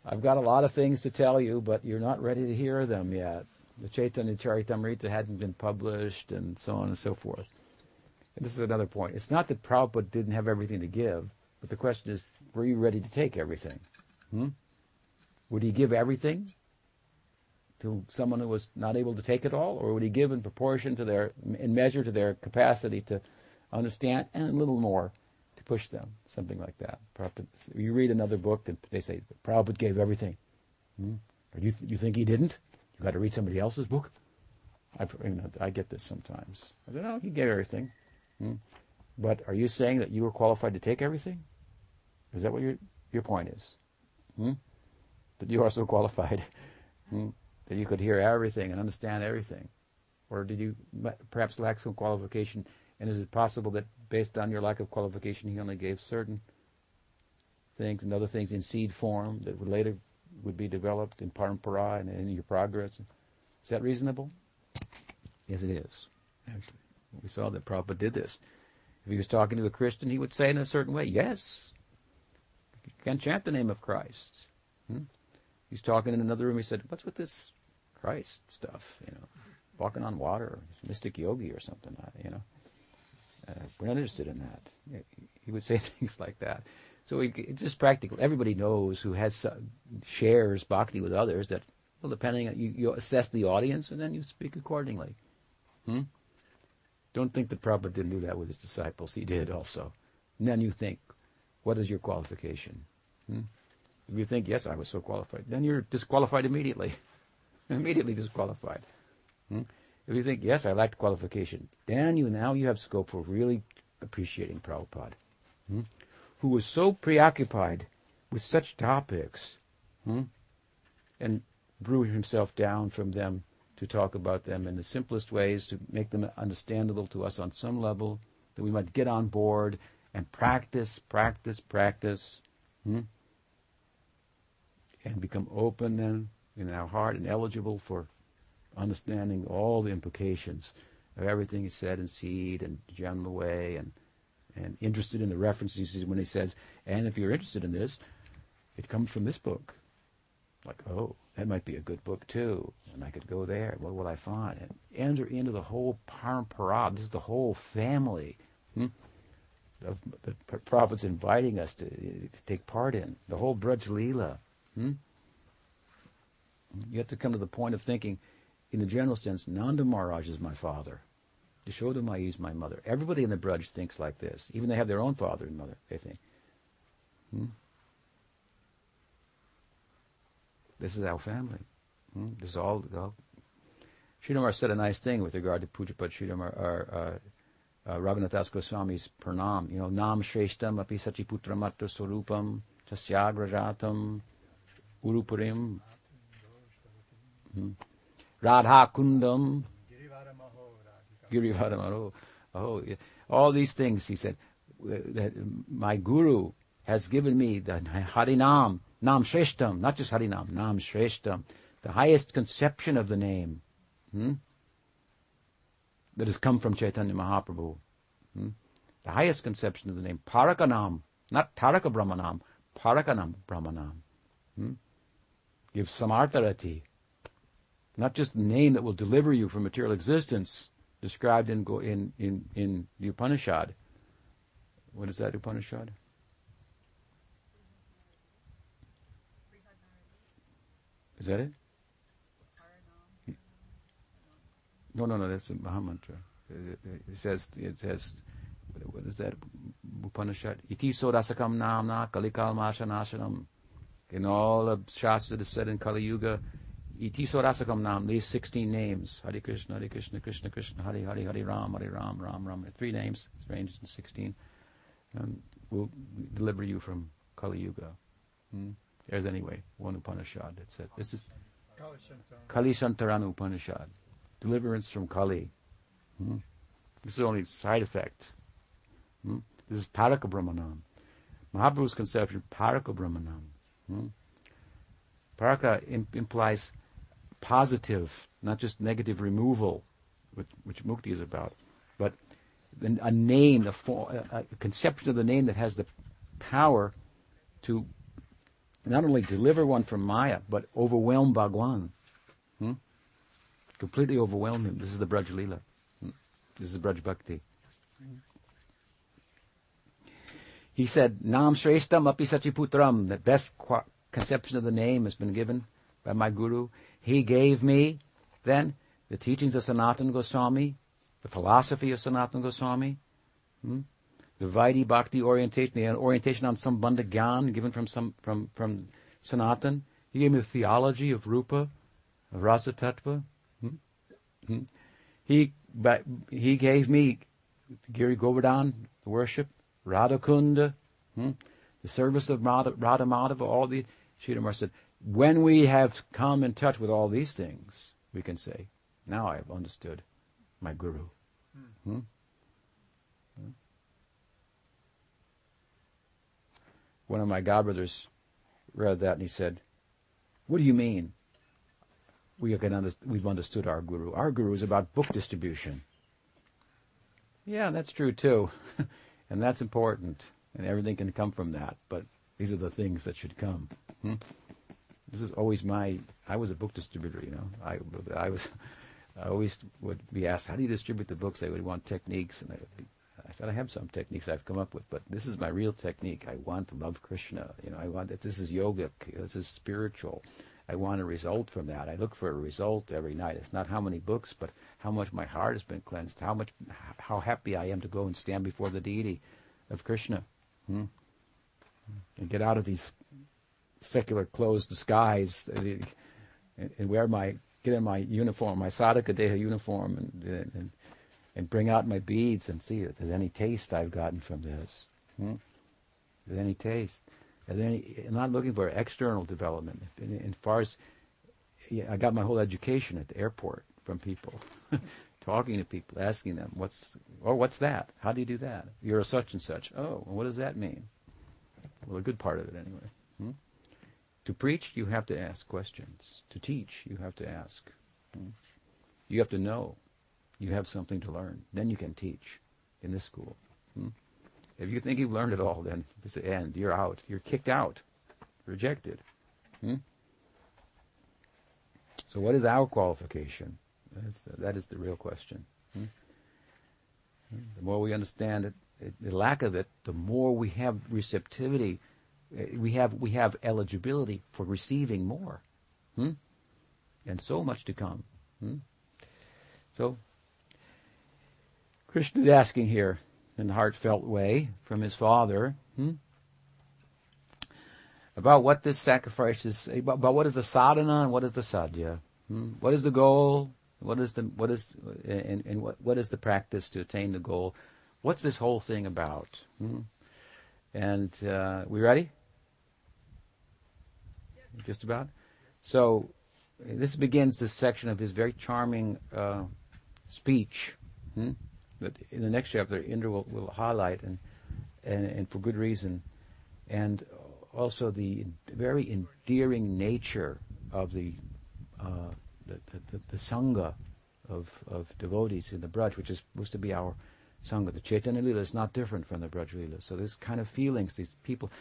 I've got a lot of things to tell you, but you're not ready to hear them yet. The Chaitanya Charitamrita hadn't been published, and so on and so forth. And this is another point. It's not that Prabhupada didn't have everything to give, but the question is, were you ready to take everything? Hmm? Would he give everything to someone who was not able to take it all, or would he give in proportion to their, in measure to their capacity to understand and a little more to push them, something like that? Prabhupada, you read another book and they say Prabhupada gave everything. Hmm? Or you th- you think he didn't? You got to read somebody else's book. I've, you know, I get this sometimes. I don't know. He gave everything. Hmm? But are you saying that you were qualified to take everything? Is that what your your point is? Hmm? That you are so qualified hmm, that you could hear everything and understand everything, or did you perhaps lack some qualification? And is it possible that based on your lack of qualification, he only gave certain things and other things in seed form that would later would be developed in parampara and in your progress? Is that reasonable? Yes, it is. Actually, we saw that Prabhupada did this. If he was talking to a Christian, he would say in a certain way, yes, you can chant the name of Christ. Hmm? He's talking in another room, he said, what's with this Christ stuff, you know, walking on water, mystic yogi or something, you know. Uh, we're not interested in that. He would say things like that. So we, it's just practical. Everybody knows who has uh, shares bhakti with others that, well, depending on, you, you assess the audience and then you speak accordingly. Hmm? Don't think that Prabhupada didn't do that with his disciples. He did also. And then you think, what is your qualification? Hmm? If you think, yes, I was so qualified, then you're disqualified immediately. immediately disqualified. Hmm? If you think, yes, I lacked qualification, then you now you have scope for really appreciating Prabhupada, hmm? who was so preoccupied with such topics hmm? and drew himself down from them, to talk about them in the simplest ways, to make them understandable to us on some level, that we might get on board and practice, practice, practice, hmm? and become open then in our heart and eligible for understanding all the implications of everything he said in seed and general way, and and interested in the references when he says, and if you're interested in this, it comes from this book. Like, oh, that might be a good book too, and I could go there. What will I find? And enter into the whole parampara. This is the whole family hmm, of the Prophet's inviting us to, to take part in. The whole Braj Leela. Hmm? You have to come to the point of thinking, in the general sense, Nanda Maharaj is my father. Yashoda Mai is my mother. Everybody in the Braj thinks like this. Even they have their own father and mother, they think. Hmm? This is our family. Hmm? This is all. all. Sridhar said a nice thing with regard to Pujapad Sridhar, or uh, uh, Raghunath Das Goswami's pranam. You know, Nam Shreshtam Api Sachiputra Matra Sorupam Chasyagrajatam Urupurim hmm. Radha Kundam Girivara Maho. All these things, he said, that my Guru has given me the Harinam. Nam Shreshtam, not just Harinam, Nam Shreshtam, the highest conception of the name hmm, that has come from Chaitanya Mahaprabhu. Hmm, the highest conception of the name, Parakanam, not Taraka Brahmanam, Parakanam Brahmanam. Hmm, give Samartharati, not just the name that will deliver you from material existence, described in in in, in the Upanishad. What is that Upanishad? Is that it? No, no, no. That's a Mahamantra. It says, it says, what is that? Upanishad. Iti so rasakam namna kalikalmasha nashanam. In all the shastra that is said in Kali Yuga, iti so rasakam nam. These sixteen names: Hare Krishna, Hare Krishna, Krishna Krishna, Hare Hare, Hare Ram, Hare Ram, Ram Ram. Three names, ranged in sixteen, and will deliver you from Kali Yuga. Hmm? There's anyway one Upanishad that says this is Kali Shantarana Upanishad, deliverance from Kali. Hmm? This is only side effect. Hmm? This is Taraka Brahmanam, Mahaprabhu's conception. Paraka Brahmanam. Hmm? Paraka imp- implies positive, not just negative removal, which, which mukti is about, but a name, a, for, a conception of the name that has the power to not only deliver one from Maya, but overwhelm Bhagwan. Hmm? Completely overwhelm him. This is the Braj Leela. Hmm? This is Braj Bhakti. He said, Nam Shreshtam Api Sachiputram, the best qu- conception of the name has been given by my Guru. He gave me, then, the teachings of Sanatana Goswami, the philosophy of Sanatana Goswami, hmm? the Vaidhi Bhakti orientation, the orientation on some Sambandha Gyan given from, some, from, from Sanatana. He gave me the theology of Rupa, of Rasa Tattva. Hmm? Hmm? He, but he gave me Giri Govardhan, the worship, Radhakunda, hmm? the service of Radha, Radha Madhava, all the Sridhar Maharaj said, when we have come in touch with all these things, we can say, now I have understood my Guru. Hmm. Hmm? Hmm. One of my godbrothers read that and he said, what do you mean we can under- we've understood our Guru? Our Guru is about book distribution. Yeah, that's true too. And that's important. And everything can come from that. But these are the things that should come. Hmm? This is always my... I was a book distributor, you know. I, I was... I always would be asked, how do you distribute the books? They would want techniques. And I, would be, I said, I have some techniques I've come up with, but this is my real technique. I want to love Krishna. You know, I want that. This is yogic. This is spiritual. I want a result from that. I look for a result every night. It's not how many books, but how much my heart has been cleansed, how much, how happy I am to go and stand before the deity of Krishna. Hmm? And get out of these secular clothes, disguise, and wear my... get in my uniform, my Sadhaka Deha uniform, and, and and bring out my beads and see if there's any taste I've gotten from this. Hmm? If there's any taste. And then I'm not looking for external development. As far as, yeah, I got my whole education at the airport from people, talking to people, asking them, what's or what's that? How do you do that? You're a such and such. Oh, well, what does that mean? Well, a good part of it anyway. Hmm? To preach, you have to ask questions. To teach, you have to ask. You have to know. You have something to learn. Then you can teach in this school. If you think you've learned it all, then it's the end. You're out. You're kicked out. Rejected. So what is our qualification? That's the, that is the real question. The more we understand it, it, the lack of it, the more we have receptivity. We have we have eligibility for receiving more, hmm? and so much to come. Hmm? So, Krishna is asking here in a heartfelt way from his father hmm? about what this sacrifice is, about, about what is the sadhana and what is the sadhya, hmm? what is the goal, what is the what is and, and what what is the practice to attain the goal? What's this whole thing about? Hmm? And uh, we ready? Just about. So this begins this section of his very charming uh, speech. Hmm? But in the next chapter, Indra will, will highlight, and, and and for good reason, and also the very endearing nature of the uh, the, the, the sangha of of devotees in the Braj, which is supposed to be our sangha. The Chaitanya Lila is not different from the Braj Lila. So this kind of feelings these people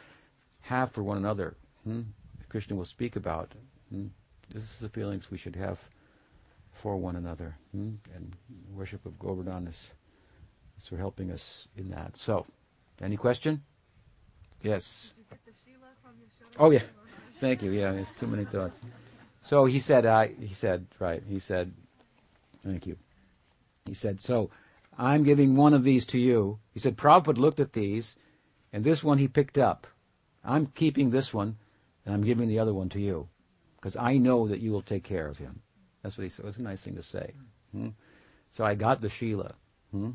have for one another, hmm? Krishna will speak about. Hmm? This is the feelings we should have for one another. Hmm? And worship of Govardhan is, is for helping us in that. So, any question? Yes. Did you get the Shila from your show? Oh, yeah. Thank you. Yeah, it's too many thoughts. So he said, I, he said, right, he said, thank you. He said, so, I'm giving one of these to you. He said, Prabhupada looked at these, and this one he picked up. I'm keeping this one, and I'm giving the other one to you, because I know that you will take care of him. That's what he said. It was a nice thing to say. Hmm? So I got the Shila. Hmm?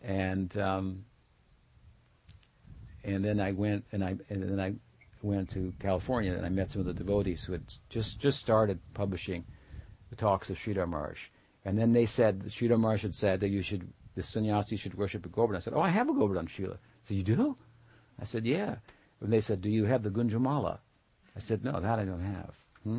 And um, and then I went and I and then I went to California, and I met some of the devotees who had just, just started publishing the talks of Sridhar Maharaj. And then they said, Sridhar Maharaj had said that you should, the sannyasi should worship a Govardhan. I said, oh, I have a Govardhan Shila. I said, you do? I said, yeah. And they said, do you have the Gunjamala? I said, no, that I don't have. Hmm?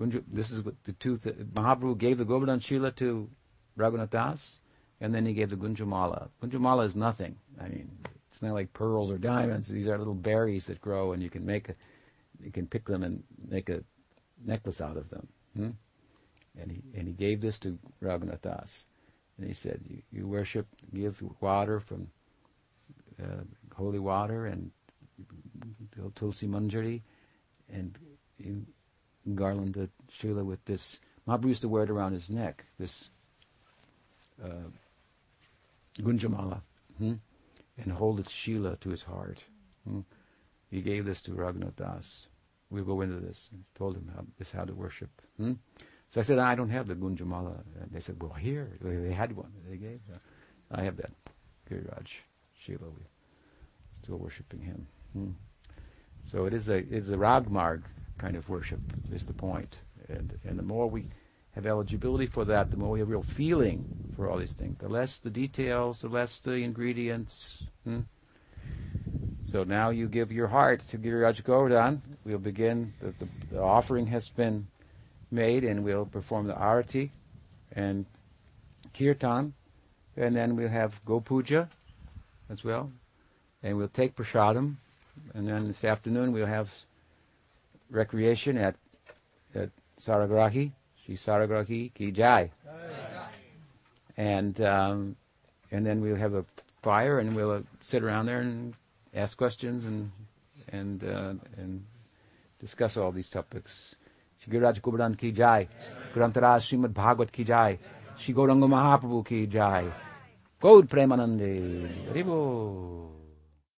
Gunja, this is what the two, th- Mahaprabhu gave the Govardhan Shila to Raghunath Das, and then he gave the Gunjamala. Gunjamala is nothing. I mean, it's not like pearls or diamonds. These are little berries that grow, and you can make, a, you can pick them and make a necklace out of them. Hmm? And he and he gave this to Raghunath Das, and he said, "You, you worship, give water from uh, holy water and tulsi manjari, and you garlanded Srila with this. Mahaprabhu used to wear it around his neck, this uh, Gunjamala, hmm? and hold its Srila to his heart. Hmm? He gave this to Raghunath Das. We'll go into this. And told him how, this how to worship. Hmm? So I said, I don't have the Gunjamala. And they said, well, here. They had one that they gave. So I have that. Giriraj Srila, we're still worshiping him. Hmm? So it is a it's a Ragmarg kind of worship, is the point. And and the more we have eligibility for that, the more we have real feeling for all these things. The less the details, the less the ingredients. Hmm? So now you give your heart to Giriraj Govardhan. We'll begin, the, the, the offering has been made, and we'll perform the arati and kirtan. And then we'll have Gopuja as well. And we'll take prasadam. And then this afternoon we'll have recreation at at Saragrahi, Sri Saragrahi Ki Jai. And um, and then we'll have a fire, and we'll uh, sit around there and ask questions and and uh, and discuss all these topics. Shri Giriraj Govardhan Ki Jai, Grantaraj Srimad Bhagavat Ki Jai, Shri Gauranga Mahaprabhu Ki Jai, Gaud Premanande, Haribo.